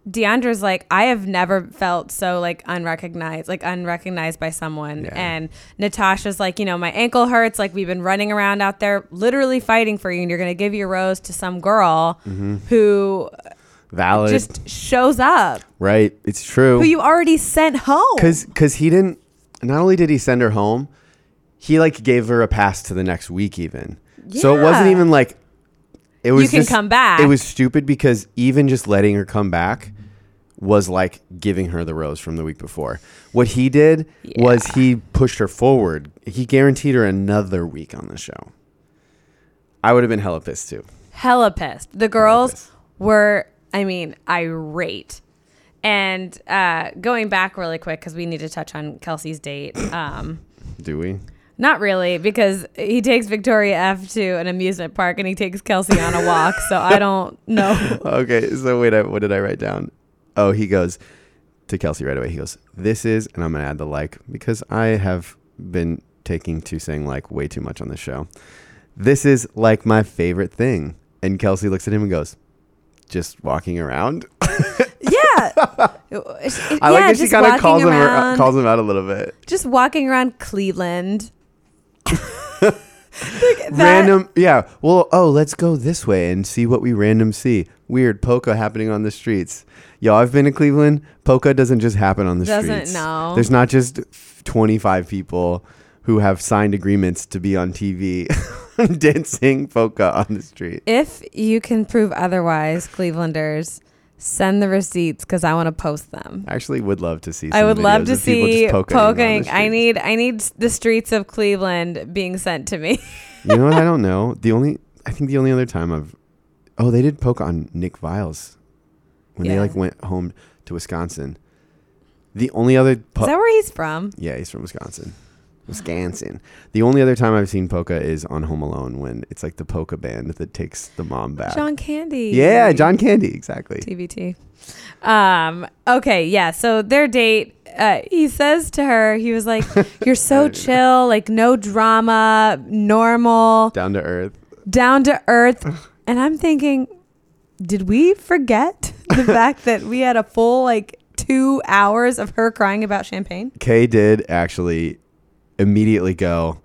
Deandra's like, I have never felt so like unrecognized, like unrecognized by someone. Yeah. And Natasha's like, you know, my ankle hurts. Like we've been running around out there, literally fighting for you, and you're gonna give your rose to some girl mm-hmm. who. Valid. Just shows up. Right, it's true. Who you already sent home? Because because he didn't. Not only did he send her home, he like gave her a pass to the next week even. Yeah. So it wasn't even like it was. You can just, come back. It was stupid, because even just letting her come back was like giving her the rose from the week before. What he did yeah. was he pushed her forward. He guaranteed her another week on the show. I would have been hella pissed too. Hella pissed. The girls pissed. were, I mean, irate. And uh, going back really quick, because we need to touch on Kelsey's date. Um, Do we? Not really, because he takes Victoria F to an amusement park and he takes Kelsey on a walk, so I don't know. Okay, so wait, I, what did I write down? Oh, he goes to Kelsey right away. He goes, this is, and I'm going to add the like, because I have been taking to saying like way too much on this show. This is like my favorite thing. And Kelsey looks at him and goes, just walking around? Yeah. I yeah, like that she kind of calls him, around, calls him out a little bit. Just walking around Cleveland. Like random, yeah. Well, oh, let's go this way and see what we random see. Weird polka happening on the streets. Yo, I've been to Cleveland. Polka doesn't just happen on the doesn't, streets. Doesn't, no. There's not just twenty-five people who have signed agreements to be on T V dancing polka on the street. If you can prove otherwise, Clevelanders, send the receipts because I want to post them. I actually would love to see some I would love to see poking. I need I need the streets of Cleveland being sent to me. You know what? I don't know. The only I think the only other time I've oh they did poke on Nick Viles when yeah. they like went home to Wisconsin. The only other po- is that where he's from? Yeah, he's from Wisconsin. Wisconsin. The only other time I've seen polka is on Home Alone when it's like the polka band that takes the mom back. John Candy. Yeah, right. John Candy, exactly. T B T. Um, okay, yeah. So their date, uh, he says to her, he was like, "You're so chill, know. like no drama, normal, down to earth, down to earth." And I'm thinking, did we forget the fact that we had a full like two hours of her crying about champagne? Kay did actually. Immediately go,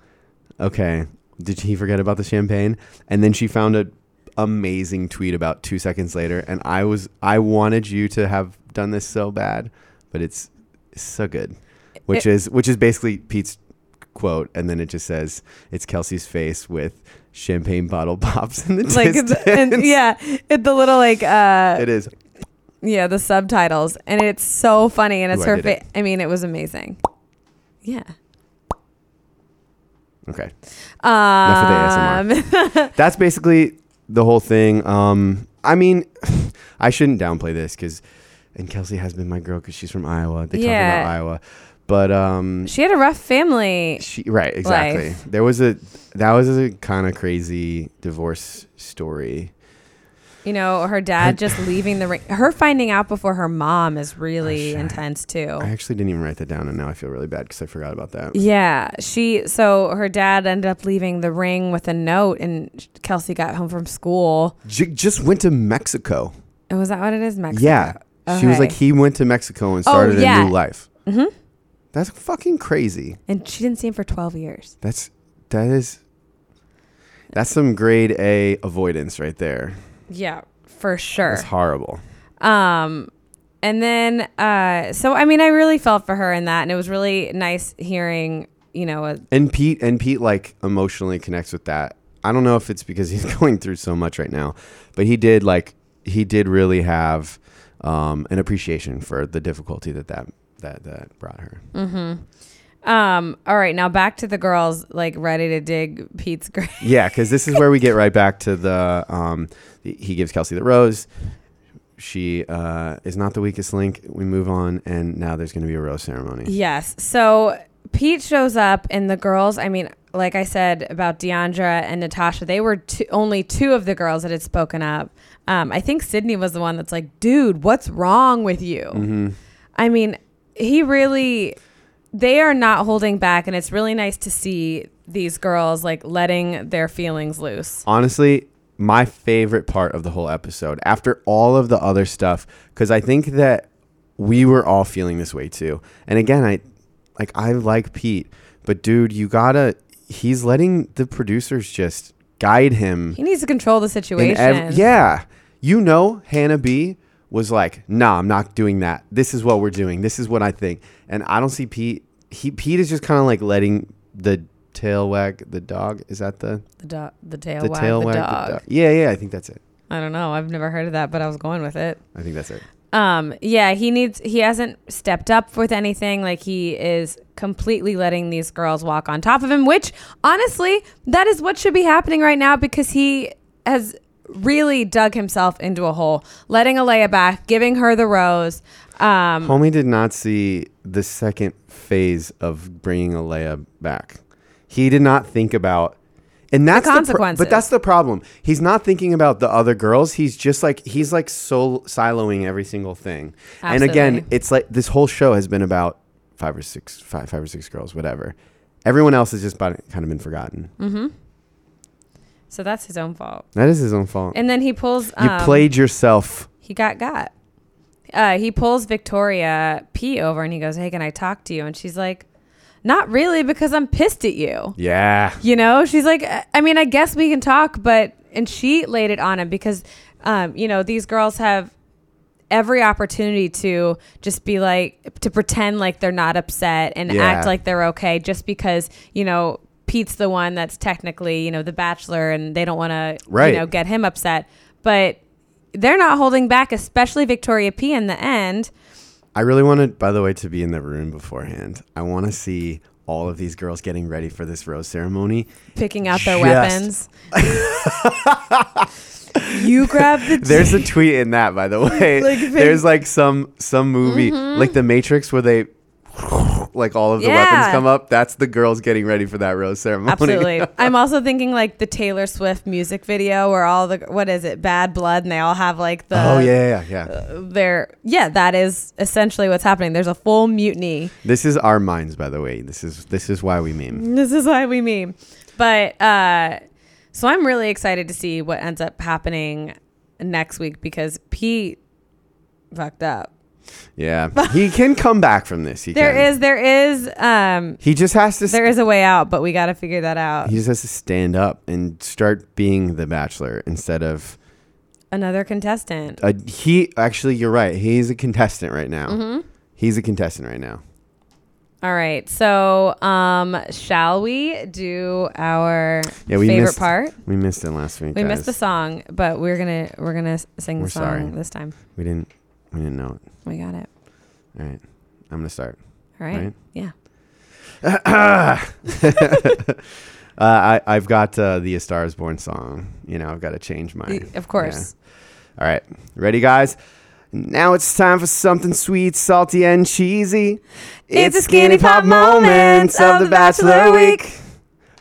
okay, did he forget about the champagne? And then she found an amazing tweet about two seconds later, and I was I wanted you to have done this so bad, but it's so good, which it, is which is basically Pete's quote, and then it just says it's Kelsey's face with champagne bottle pops in the like distance. The, and yeah, it, the little like uh, it is yeah the subtitles, and it's so funny, and it's Ooh, her face. It. I mean, it was amazing. Yeah. Okay. Um, Enough of the A S M R. That's basically the whole thing. Um, I mean, I shouldn't downplay this because, and Kelsey has been my girl because she's from Iowa. They yeah. talk about Iowa, but um, she had a rough family. She right, exactly. Life. There was a that was a kind of crazy divorce story. You know, her dad just leaving the ring. Her finding out before her mom is really Gosh, intense, too. I actually didn't even write that down, and now I feel really bad because I forgot about that. Yeah. she. So her dad ended up leaving the ring with a note, and Kelsey got home from school. J- just went to Mexico. Oh, was that what it is? Mexico? Yeah. Okay. She was like, he went to Mexico and started oh, yeah. a new life. Mm-hmm. That's fucking crazy. And she didn't see him for twelve years. That's that is that's some grade A avoidance right there. Yeah, for sure. It's horrible. Um, and then, uh, so I mean, I really felt for her in that, and it was really nice hearing, you know. A and Pete and Pete like emotionally connects with that. I don't know if it's because he's going through so much right now, but he did like he did really have um, an appreciation for the difficulty that that that, that brought her. Mm-hmm. Um, all right, now back to the girls, like, ready to dig Pete's grave. Yeah, because this is where we get right back to the, um, he gives Kelsey the rose. She uh, is not the weakest link. We move on, and now there's going to be a rose ceremony. Yes, so Pete shows up, and the girls, I mean, like I said about Deandra and Natasha, they were two, only two of the girls that had spoken up. Um, I think Sydney was the one that's like, dude, what's wrong with you? Mm-hmm. I mean, he really... They are not holding back, and it's really nice to see these girls like letting their feelings loose. Honestly, my favorite part of the whole episode, after all of the other stuff, because I think that we were all feeling this way too. And again, I like I like Pete, but dude, you gotta. He's letting the producers just guide him. He needs to control the situation. Ev- yeah, you know, Hannah B. was like, nah, I'm not doing that. This is what we're doing. This is what I think. And I don't see Pete. He Pete is just kind of like letting the tail wag the dog. Is that the? The, do- the tail the wag tail the wag dog. The dog. Yeah, yeah, I think that's it. I don't know. I've never heard of that, but I was going with it. I think that's it. Um, yeah, he needs. He hasn't stepped up with anything. Like he is completely letting these girls walk on top of him, which honestly, that is what should be happening right now because he has... really dug himself into a hole, letting Alea back, giving her the rose. Um, Homie did not see the second phase of bringing Alea back. He did not think about, and that's the consequences. The pro- but that's the problem. He's not thinking about the other girls. He's just like he's like so siloing every single thing. Absolutely. And again, it's like this whole show has been about five or six, five, five or six girls, whatever. Everyone else has just kind of been forgotten. Mm-hmm. So that's his own fault. That is his own fault. And then he pulls. Um, you played yourself. He got got. Uh, he pulls Victoria P over and he goes, "Hey, can I talk to you?" And she's like, "Not really, because I'm pissed at you." Yeah. You know, she's like, I mean, I guess we can talk, but, and she laid it on him because, um, you know, these girls have every opportunity to just be like, to pretend like they're not upset and yeah. act like they're okay just because, you know, Pete's the one that's technically, you know, the bachelor and they don't want right. to, you know, get him upset. But they're not holding back, especially Victoria P in the end. I really wanted, by the way, to be in the room beforehand. I want to see all of these girls getting ready for this rose ceremony. Picking out their Just. weapons. You grab the... There's a tweet in that, by the way. Like, there's like some some movie, mm-hmm. like The Matrix, where they... like all of the yeah. weapons come up. That's the girls getting ready for that rose ceremony. Absolutely. I'm also thinking like the Taylor Swift music video where all the, what is it? Bad Blood. And they all have like the, oh yeah, yeah, yeah. Uh, they're, yeah, that is essentially what's happening. There's a full mutiny. This is our minds, by the way. This is, this is why we meme. This is why we meme. But, uh, so I'm really excited to see what ends up happening next week because Pete fucked up. Yeah, he can come back from this. He there can. is, there is. Um, he just has to. St- there is a way out, but we got to figure that out. He just has to stand up and start being the bachelor instead of another contestant. A, he actually, you're right. He's a contestant right now. Mm-hmm. He's a contestant right now. All right, so um, shall we do our yeah, we favorite missed, part? We missed it last week. We guys. missed the song, but we're gonna we're gonna sing we're the song sorry. this time. We didn't we didn't know it. We got it. All right. I'm going to start. All right. All right? Yeah. uh, I, I've got uh, the A Star Is Born song. You know, I've got to change mine. Of course. Yeah. All right. Ready, guys? Now it's time for something sweet, salty, and cheesy. It's, it's the Skinny Pop, Pop Moments of the Bachelor Week. Week.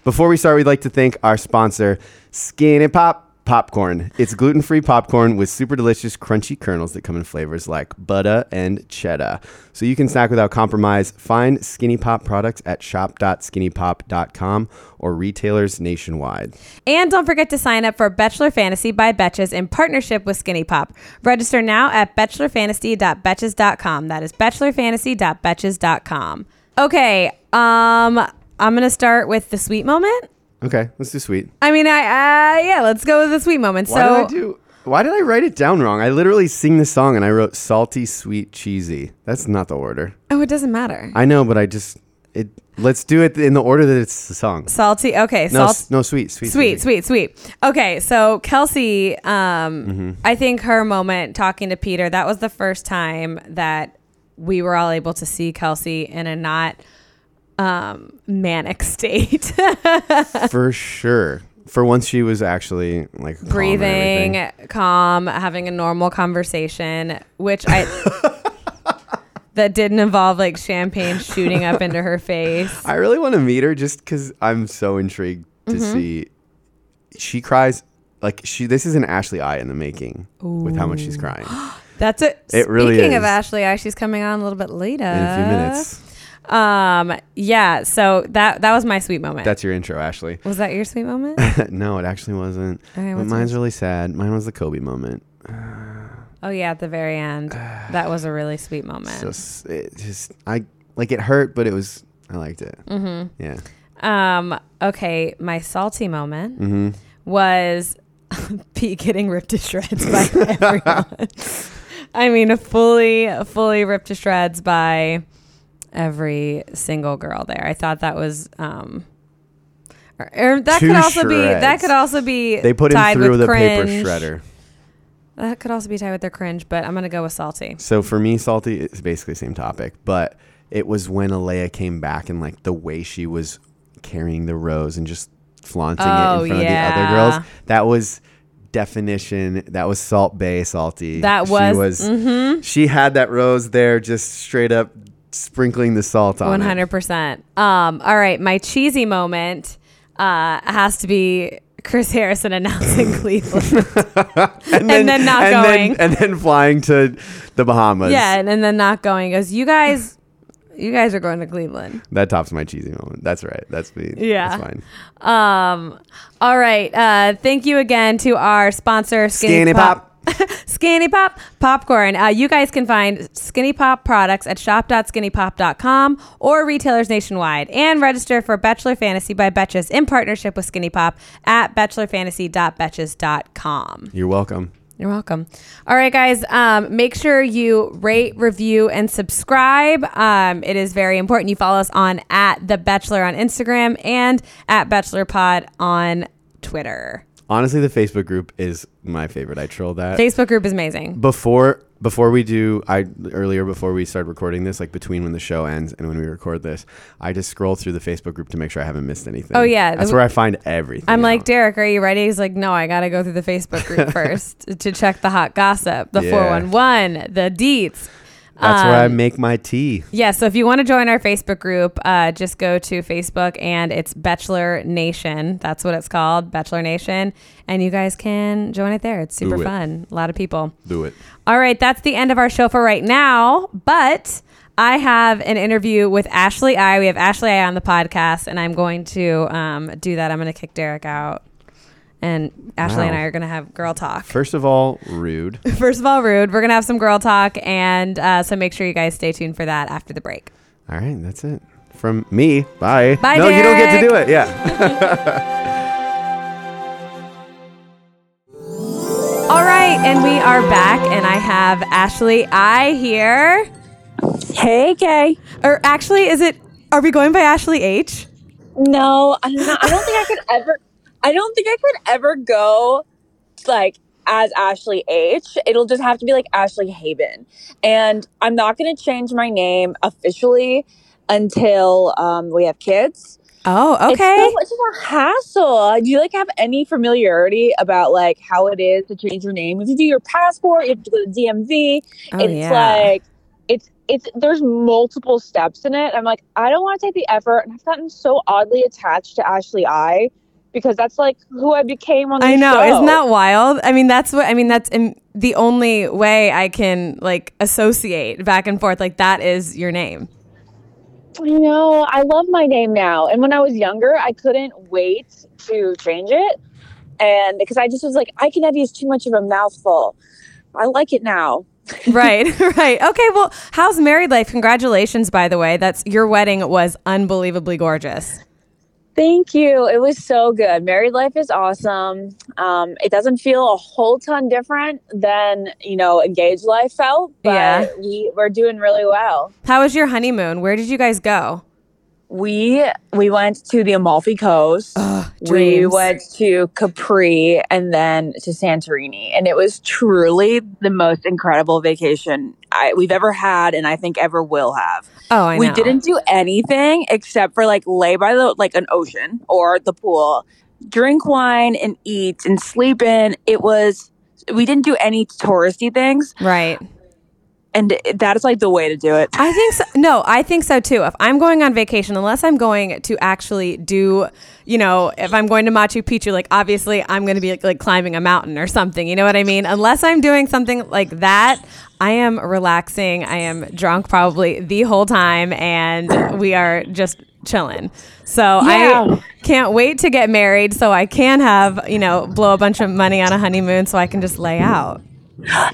Before we start, we'd like to thank our sponsor, Skinny Pop. Popcorn. It's gluten-free popcorn with super delicious crunchy kernels that come in flavors like butter and cheddar. So you can snack without compromise. Find Skinny Pop products at shop dot skinny pop dot com or retailers nationwide. And don't forget to sign up for Bachelor Fantasy by Betches in partnership with Skinny Pop. Register now at bachelor fantasy dot betches dot com. That is bachelor fantasy dot betches dot com. Okay, um, I'm going to start with the sweet moment. Okay, let's do sweet. I mean, I uh, yeah, let's go with the sweet moment. Why so did I do, why did I write it down wrong? I literally sing the song and I wrote salty, sweet, cheesy. That's not the order. Oh, it doesn't matter. I know, but I just it. Let's do it in the order that it's the song. Salty. Okay. No, salt, no sweet, sweet, sweet, sweet, sweet, sweet. Okay, so Kelsey, um, mm-hmm. I think her moment talking to Peter. That was the first time that we were all able to see Kelsey in a not. Um, manic state. For sure. For once, she was actually like breathing, calm, calm, having a normal conversation, which I that didn't involve like champagne shooting up into her face. I really want to meet her just because I'm so intrigued to mm-hmm. see. She cries like she. This is an Ashley I in the making. Ooh. With how much she's crying. That's it. It really is. Speaking of Ashley I, she's coming on a little bit later. In a few minutes. Um. Yeah. So that that was my sweet moment. That's your intro, Ashley. Was that your sweet moment? No, it actually wasn't. Okay, but mine's really sad. Mine was the Kobe moment. Oh yeah, at the very end. That was a really sweet moment. So it just I like it hurt, but it was I liked it. Mm-hmm. Yeah. Um. Okay. My salty moment mm-hmm. was Pete getting ripped to shreds by everyone. I mean, fully, fully ripped to shreds by. Every single girl there. I thought that was um or, or that Two could also shreds. be that could also be they put him through the cringe. Paper shredder. That could also be tied with their cringe, but I'm gonna go with salty. So for me, salty is basically the same topic, but it was when Alea came back and like the way she was carrying the rose and just flaunting oh, it in front yeah. of the other girls. That was definition. That was Salt Bae salty. That was she was mm-hmm. she had that rose there just straight up sprinkling the salt on one hundred percent. It. Um, all right. My cheesy moment uh, has to be Chris Harrison announcing Cleveland and, then, and then not and going. Then, and then flying to the Bahamas. Yeah. And, and then not going. He goes, you guys, you guys are going to Cleveland. That tops my cheesy moment. That's right. That's me. Yeah. That's fine. Um, all right. Uh, thank you again to our sponsor, Skinny, Skinny Pop. Pop. Skinny Pop Popcorn. Uh, you guys can find Skinny Pop products at shop dot skinny pop dot com or retailers nationwide, and register for Bachelor Fantasy by Betches in partnership with Skinny Pop at bachelor fantasy dot betches dot com. You're welcome. You're welcome. All right, guys. Um, make sure you rate, review, and subscribe. Um, it is very important. You follow us on at The Bachelor on Instagram and at Bachelor Pod on Twitter. Honestly, the Facebook group is my favorite. I troll that. Facebook group is amazing. Before before we do, I earlier before we started recording this, like between when the show ends and when we record this, I just scroll through the Facebook group to make sure I haven't missed anything. Oh, yeah. That's where I find everything. I'm out. Like, Derek, are you ready? He's like, no, I got to go through the Facebook group first to check the hot gossip, the yeah. four one one, the deets. That's um, where I make my tea. Yeah, so if you want to join our Facebook group, uh, just go to Facebook, and it's Bachelor Nation. That's what it's called, Bachelor Nation. And you guys can join it there. It's super fun. A lot of people. Do it. All right, that's the end of our show for right now. But I have an interview with Ashley I. We have Ashley I on the podcast, and I'm going to um, do that. I'm going to kick Derek out. And Ashley wow. and I are going to have girl talk. First of all, rude. First of all, rude. We're going to have some girl talk. And uh, so make sure you guys stay tuned for that after the break. All right. That's it. From me. Bye. Bye, no, Derek. You don't get to do it. Yeah. All right. And we are back. And I have Ashley I here. Hey, Kay. Or actually, is it, are we going by Ashley H? No, I'm not. I don't think I could ever. I don't think I could ever go like as Ashley H. It'll just have to be like Ashley Haben. And I'm not going to change my name officially until um, we have kids. Oh, okay. It's, so, it's just a hassle. Do you like have any familiarity about like how it is to change your name? If you do your passport, you have to go to D M V. Oh, it's yeah. like it's it's there's multiple steps in it. I'm like, I don't want to take the effort. And I've gotten so oddly attached to Ashley I. Because that's like who I became on the show. I know, isn't that wild? I mean, that's what I mean. That's in, the only way I can like associate back and forth. Like that is your name. I know. I love my name now. And when I was younger, I couldn't wait to change it, and because I just was like, I can have is too much of a mouthful. I like it now. Right, right. Okay. Well, how's married life? Congratulations, by the way. That's your wedding was unbelievably gorgeous. Thank you. It was so good. Married life is awesome. Um, it doesn't feel a whole ton different than, you know, engaged life felt, but yeah. we, we're doing really well. How was your honeymoon? Where did you guys go? We we went to the Amalfi Coast. Ugh, we went to Capri and then to Santorini. And it was truly the most incredible vacation I, we've ever had and I think ever will have. Oh, I know. We didn't do anything except for like lay by the like an ocean or the pool, drink wine and eat and sleep in. It was we didn't do any touristy things. Right. And that is like the way to do it. I think so. No, I think so too. If I'm going on vacation, unless I'm going to actually do, you know, if I'm going to Machu Picchu, like obviously I'm going to be like, like climbing a mountain or something. You know what I mean? Unless I'm doing something like that, I am relaxing. I am drunk probably the whole time and we are just chilling. So yeah. I can't wait to get married so I can have, you know, blow a bunch of money on a honeymoon so I can just lay out.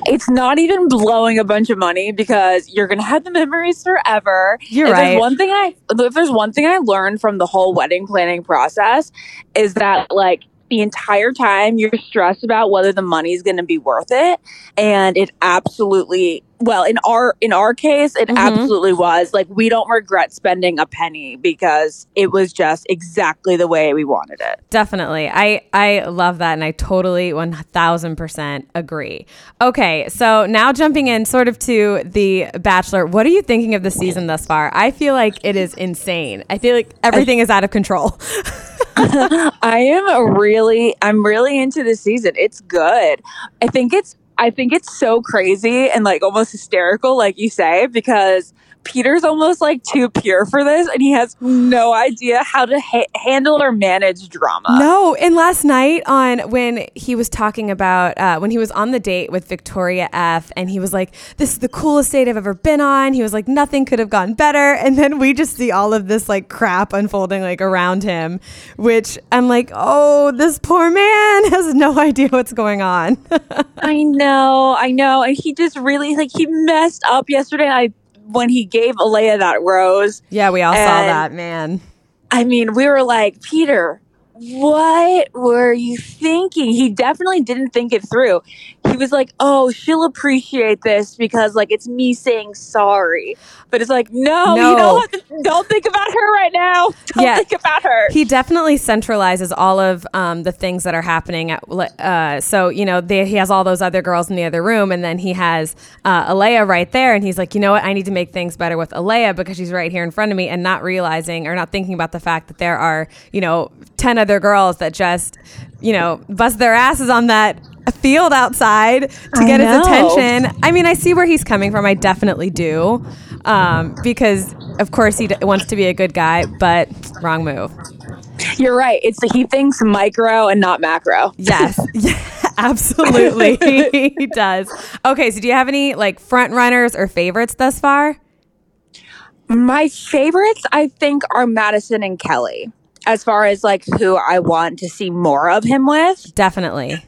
It's not even blowing a bunch of money because you're going to have the memories forever. You're if right. There's one thing I, if there's one thing I learned from the whole wedding planning process is that like the entire time you're stressed about whether the money is going to be worth it. And it absolutely, well, in our, in our case, it mm-hmm. absolutely was. Like we don't regret spending a penny because it was just exactly the way we wanted it. Definitely. I, I love that. And I totally one thousand percent agree. Okay. So now jumping in sort of to The Bachelor, what are you thinking of the season thus far? I feel like it is insane. I feel like everything is out of control. I am really, I'm really into this season. It's good. I think it's, I think it's so crazy and like almost hysterical, like you say, because Peter's almost like too pure for this and he has no idea how to ha- handle or manage drama. No. And last night on when he was talking about uh, when he was on the date with Victoria F and he was like, this is the coolest date I've ever been on. He was like, nothing could have gone better. And then we just see all of this like crap unfolding like around him, which I'm like, oh, this poor man has no idea what's going on. I know. I know. And he just really like he messed up yesterday. I when he gave Alea that rose. Yeah, we all and, saw that, man. I mean, we were like, Peter, what were you thinking? He definitely didn't think it through. He was like, oh, she'll appreciate this because, like, it's me saying sorry. But it's like, no, no. You don't, have to, don't think about her right now. Don't yeah. think about her. He definitely centralizes all of um, the things that are happening. At, uh, so, you know, they, he has all those other girls in the other room, and then he has uh, Alea right there, and he's like, you know what? I need to make things better with Alea because she's right here in front of me, and not realizing or not thinking about the fact that there are, you know, ten other girls that just, you know, bust their asses on that field outside to get his attention. I mean, I see where he's coming from. I definitely do. Um, because of course he d- wants to be a good guy, but wrong move. You're right. It's he thinks micro and not macro. Yes. Yeah, absolutely. He does. Okay. So do you have any like front runners or favorites thus far? My favorites, I think, are Madison and Kelly. As far as like who I want to see more of him with. Definitely.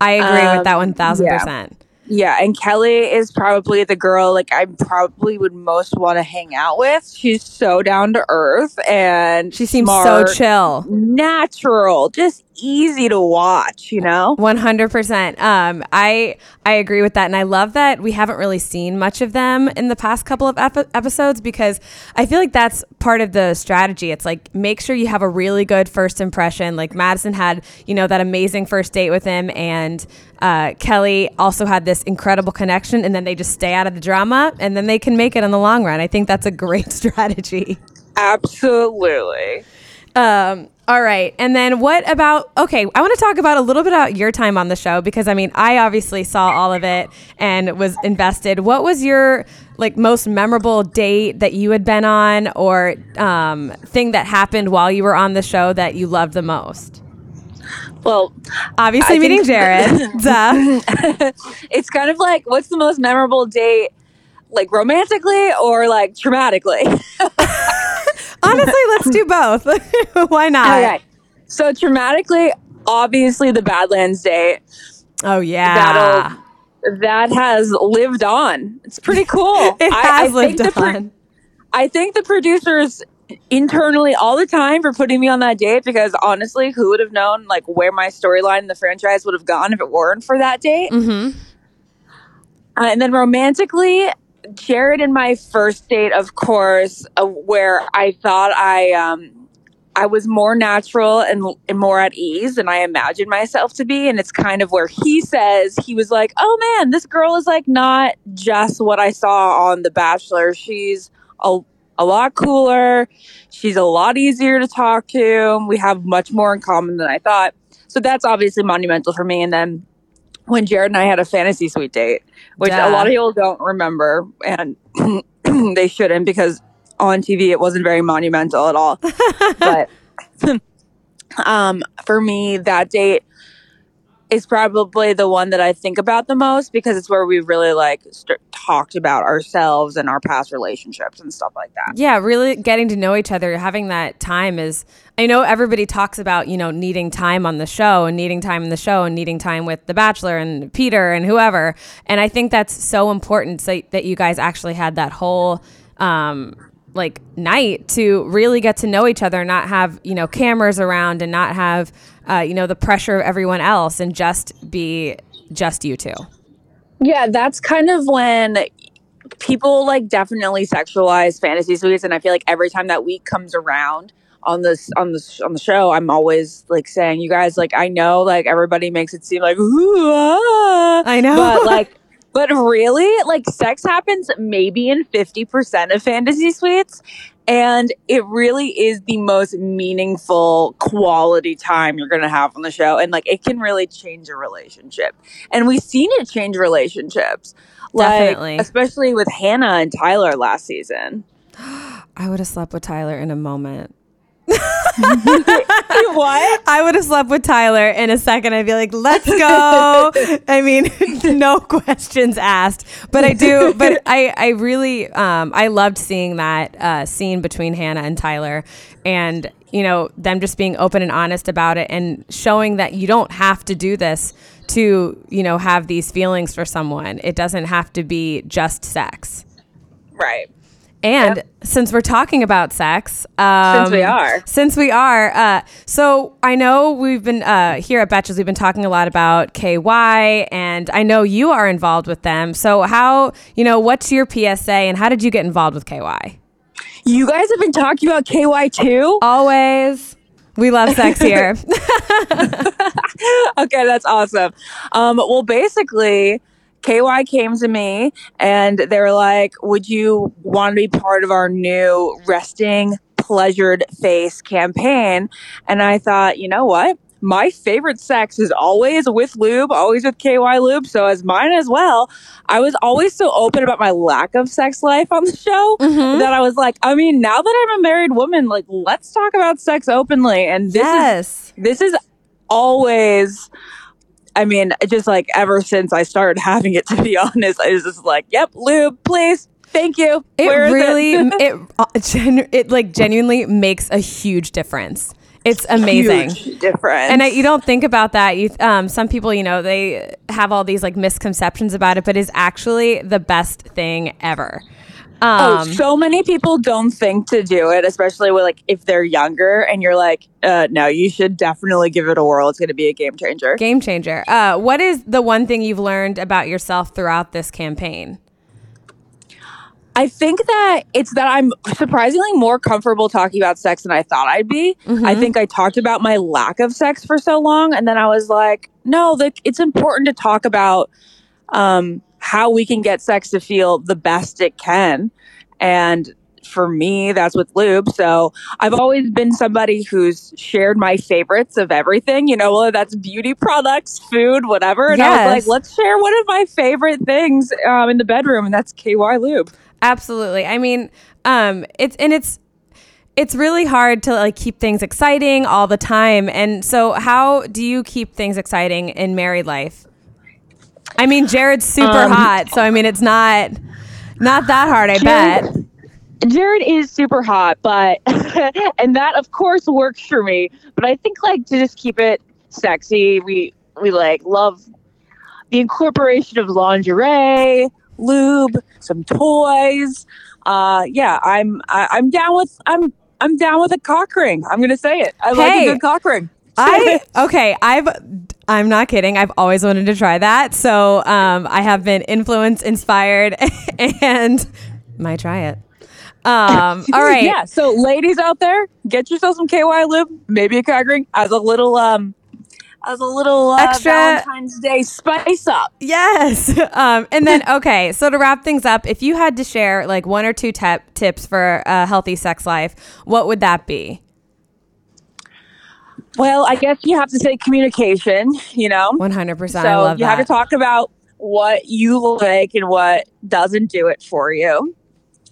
I agree um, with that one thousand percent. Yeah. yeah. And Kelly is probably the girl like I probably would most want to hang out with. She's so down to earth and she seems smart, so chill, natural, just easy to watch, you know? one hundred percent. Um, I I agree with that. And I love that we haven't really seen much of them in the past couple of ep- episodes because I feel like that's part of the strategy. It's like, make sure you have a really good first impression. Like Madison had, you know, that amazing first date with him, and uh, Kelly also had this incredible connection, and then they just stay out of the drama and then they can make it in the long run. I think that's a great strategy. Absolutely. Um, all right. And then what about, okay, I want to talk about a little bit about your time on the show because, I mean, I obviously saw all of it and was invested. What was your, like, most memorable date that you had been on or um, thing that happened while you were on the show that you loved the most? Well, obviously I meeting Jared. Duh. It's kind of like, what's the most memorable date, like, romantically or, like, traumatically? Honestly, let's do both. Why not? Okay. So, traumatically, obviously, the Badlands date. Oh, yeah. That'll, that has lived on. It's pretty cool. It I, has I lived think on. The, I thank the producers internally all the time for putting me on that date because, honestly, who would have known, like, where my storyline in the franchise would have gone if it weren't for that date? Mm-hmm. Uh, and then romantically, Jared and my first date, of course, uh, where I thought I um, I was more natural and, and more at ease than I imagined myself to be. And it's kind of where he says, he was like, oh, man, this girl is like not just what I saw on The Bachelor. She's a, a lot cooler. She's a lot easier to talk to. We have much more in common than I thought. So that's obviously monumental for me. And then when Jared and I had a fantasy suite date, which yeah. a lot of people don't remember, and they shouldn't because on T V it wasn't very monumental at all. But um, for me, that date is probably the one that I think about the most because it's where we really like st- talked about ourselves and our past relationships and stuff like that. Yeah, really getting to know each other, having that time is, I know everybody talks about, you know, needing time on the show and needing time in the show and needing time with The Bachelor and Peter and whoever. And I think that's so important so, that you guys actually had that whole um, like night to really get to know each other, not have, you know, cameras around and not have, Uh, you know, the pressure of everyone else and just be just you two. Yeah, that's kind of when people like definitely sexualize fantasy suites. And I feel like every time that week comes around on this on this on the show, I'm always like saying, you guys, like, I know like everybody makes it seem like, ooh, ah, I know. But like But really, like, sex happens maybe in fifty percent of fantasy suites. And it really is the most meaningful quality time you're going to have on the show. And, like, it can really change a relationship. And we've seen it change relationships. Definitely. Like, especially with Hannah and Tyler last season. I would have slept with Tyler in a moment. What? I would have slept with Tyler in a second. I'd be like, let's go. I mean, no questions asked. But I do. But I, I really, um, I loved seeing that uh, scene between Hannah and Tyler, and, you know, them just being open and honest about it and showing that you don't have to do this to, you know, have these feelings for someone. It doesn't have to be just sex. Right. And yep. since we're talking about sex, um, since we are, since we are, uh, so I know we've been uh, here at Bachelors. We've been talking a lot about K Y, and I know you are involved with them. So how, you know, what's your P S A, and how did you get involved with K Y? You guys have been talking about K Y too. Always. We love sex here. Okay, that's awesome. Um, well, basically, K Y came to me and they were like, would you want to be part of our new Resting Pleasured Face campaign? And I thought, you know what? My favorite sex is always with lube, always with K Y lube. So as mine as well, I was always so open about my lack of sex life on the show mm-hmm. that I was like, I mean, now that I'm a married woman, like, let's talk about sex openly. And this yes. is, this is always... I mean, just like ever since I started having it, to be honest, I was just like, yep, lube, please. Thank you. It Where really, it? it, genu- it like genuinely makes a huge difference. It's amazing. Huge difference. And I, you don't think about that. You, um, some people, you know, they have all these like misconceptions about it, but it's actually the best thing ever. Um, oh, so many people don't think to do it, especially with like if they're younger, and you're like, uh, no, you should definitely give it a whirl. It's going to be a game changer. Game changer. Uh, what is the one thing you've learned about yourself throughout this campaign? I think that it's that I'm surprisingly more comfortable talking about sex than I thought I'd be. Mm-hmm. I think I talked about my lack of sex for so long, and then I was like, no, like, it's important to talk about um how we can get sex to feel the best it can. And for me, that's with lube. So I've always been somebody who's shared my favorites of everything, you know, whether that's beauty products, food, whatever. And yes. I was like, let's share one of my favorite things um, in the bedroom. And that's K Y lube. Absolutely. I mean, um, it's, and it's, it's really hard to like keep things exciting all the time. And so how do you keep things exciting in married life? I mean, Jared's super um, hot, so I mean, it's not not that hard, I Jared, bet. Jared is super hot, but, and that, of course, works for me, but I think, like, to just keep it sexy, we, we like, love the incorporation of lingerie, lube, some toys. Uh, yeah, I'm, I, I'm down with, I'm, I'm down with a cock ring. I'm going to say it. I hey, like a good cock ring. I, okay, I've... I'm not kidding. I've always wanted to try that. So um, I have been influenced, inspired, and might try it. Um, all right. Yeah. So ladies out there, get yourself some K Y lube, maybe a cock ring, as a little, um, as a little uh, extra Valentine's Day spice up. Yes. Um, and then, okay. So to wrap things up, if you had to share like one or two te- tips for a healthy sex life, what would that be? Well, I guess you have to say communication, you know? one hundred percent. So I love you that. Have to talk about what you like and what doesn't do it for you.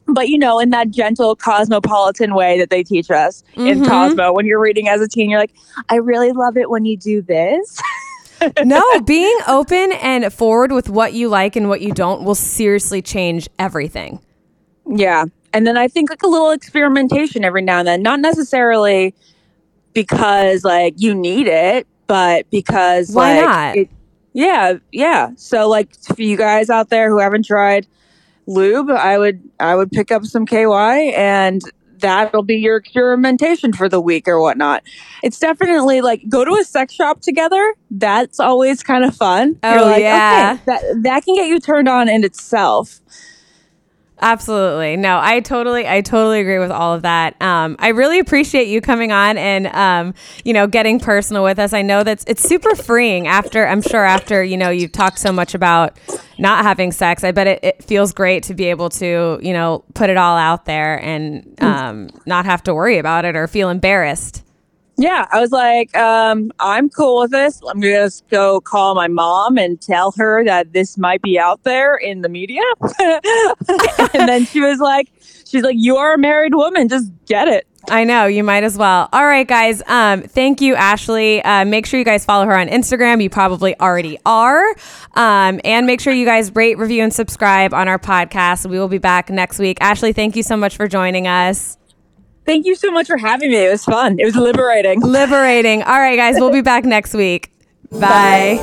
But, you know, in that gentle cosmopolitan way that they teach us mm-hmm. in Cosmo, when you're reading as a teen, you're like, I really love it when you do this. No, being open and forward with what you like and what you don't will seriously change everything. Yeah. And then I think like a little experimentation every now and then, not necessarily... because like you need it, but because why like, not? It, yeah, yeah. So like for you guys out there who haven't tried lube, I would I would pick up some K Y, and that'll be your experimentation for the week or whatnot. It's definitely like go to a sex shop together. That's always kind of fun. Oh, you're like, yeah, okay, that that can get you turned on in itself. Absolutely. No, I totally, I totally agree with all of that. Um, I really appreciate you coming on and, um, you know, getting personal with us. I know that's, it's super freeing after, I'm sure after, you know, you've talked so much about not having sex. I bet it, it feels great to be able to, you know, put it all out there and um, not have to worry about it or feel embarrassed. Yeah, I was like, um, I'm cool with this. I'm going to go call my mom and tell her that this might be out there in the media. And then she was like, she's like, you are a married woman. Just get it. I know. You might as well. All right, guys. Um, thank you, Ashley. Uh, make sure you guys follow her on Instagram. You probably already are. Um, and make sure you guys rate, review, and subscribe on our podcast. We will be back next week. Ashley, thank you so much for joining us. Thank you so much for having me. It was fun. It was liberating. Liberating. All right, guys. We'll be back next week. Bye.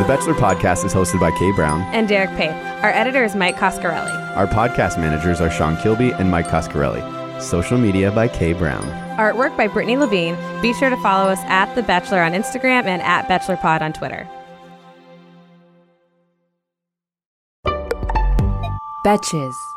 The Bachelor Podcast is hosted by Kay Brown. And Derek Pate. Our editor is Mike Coscarelli. Our podcast managers are Sean Kilby and Mike Coscarelli. Social media by Kay Brown. Artwork by Brittany Levine. Be sure to follow us at The Bachelor on Instagram and at Bachelor Pod on Twitter. Betches.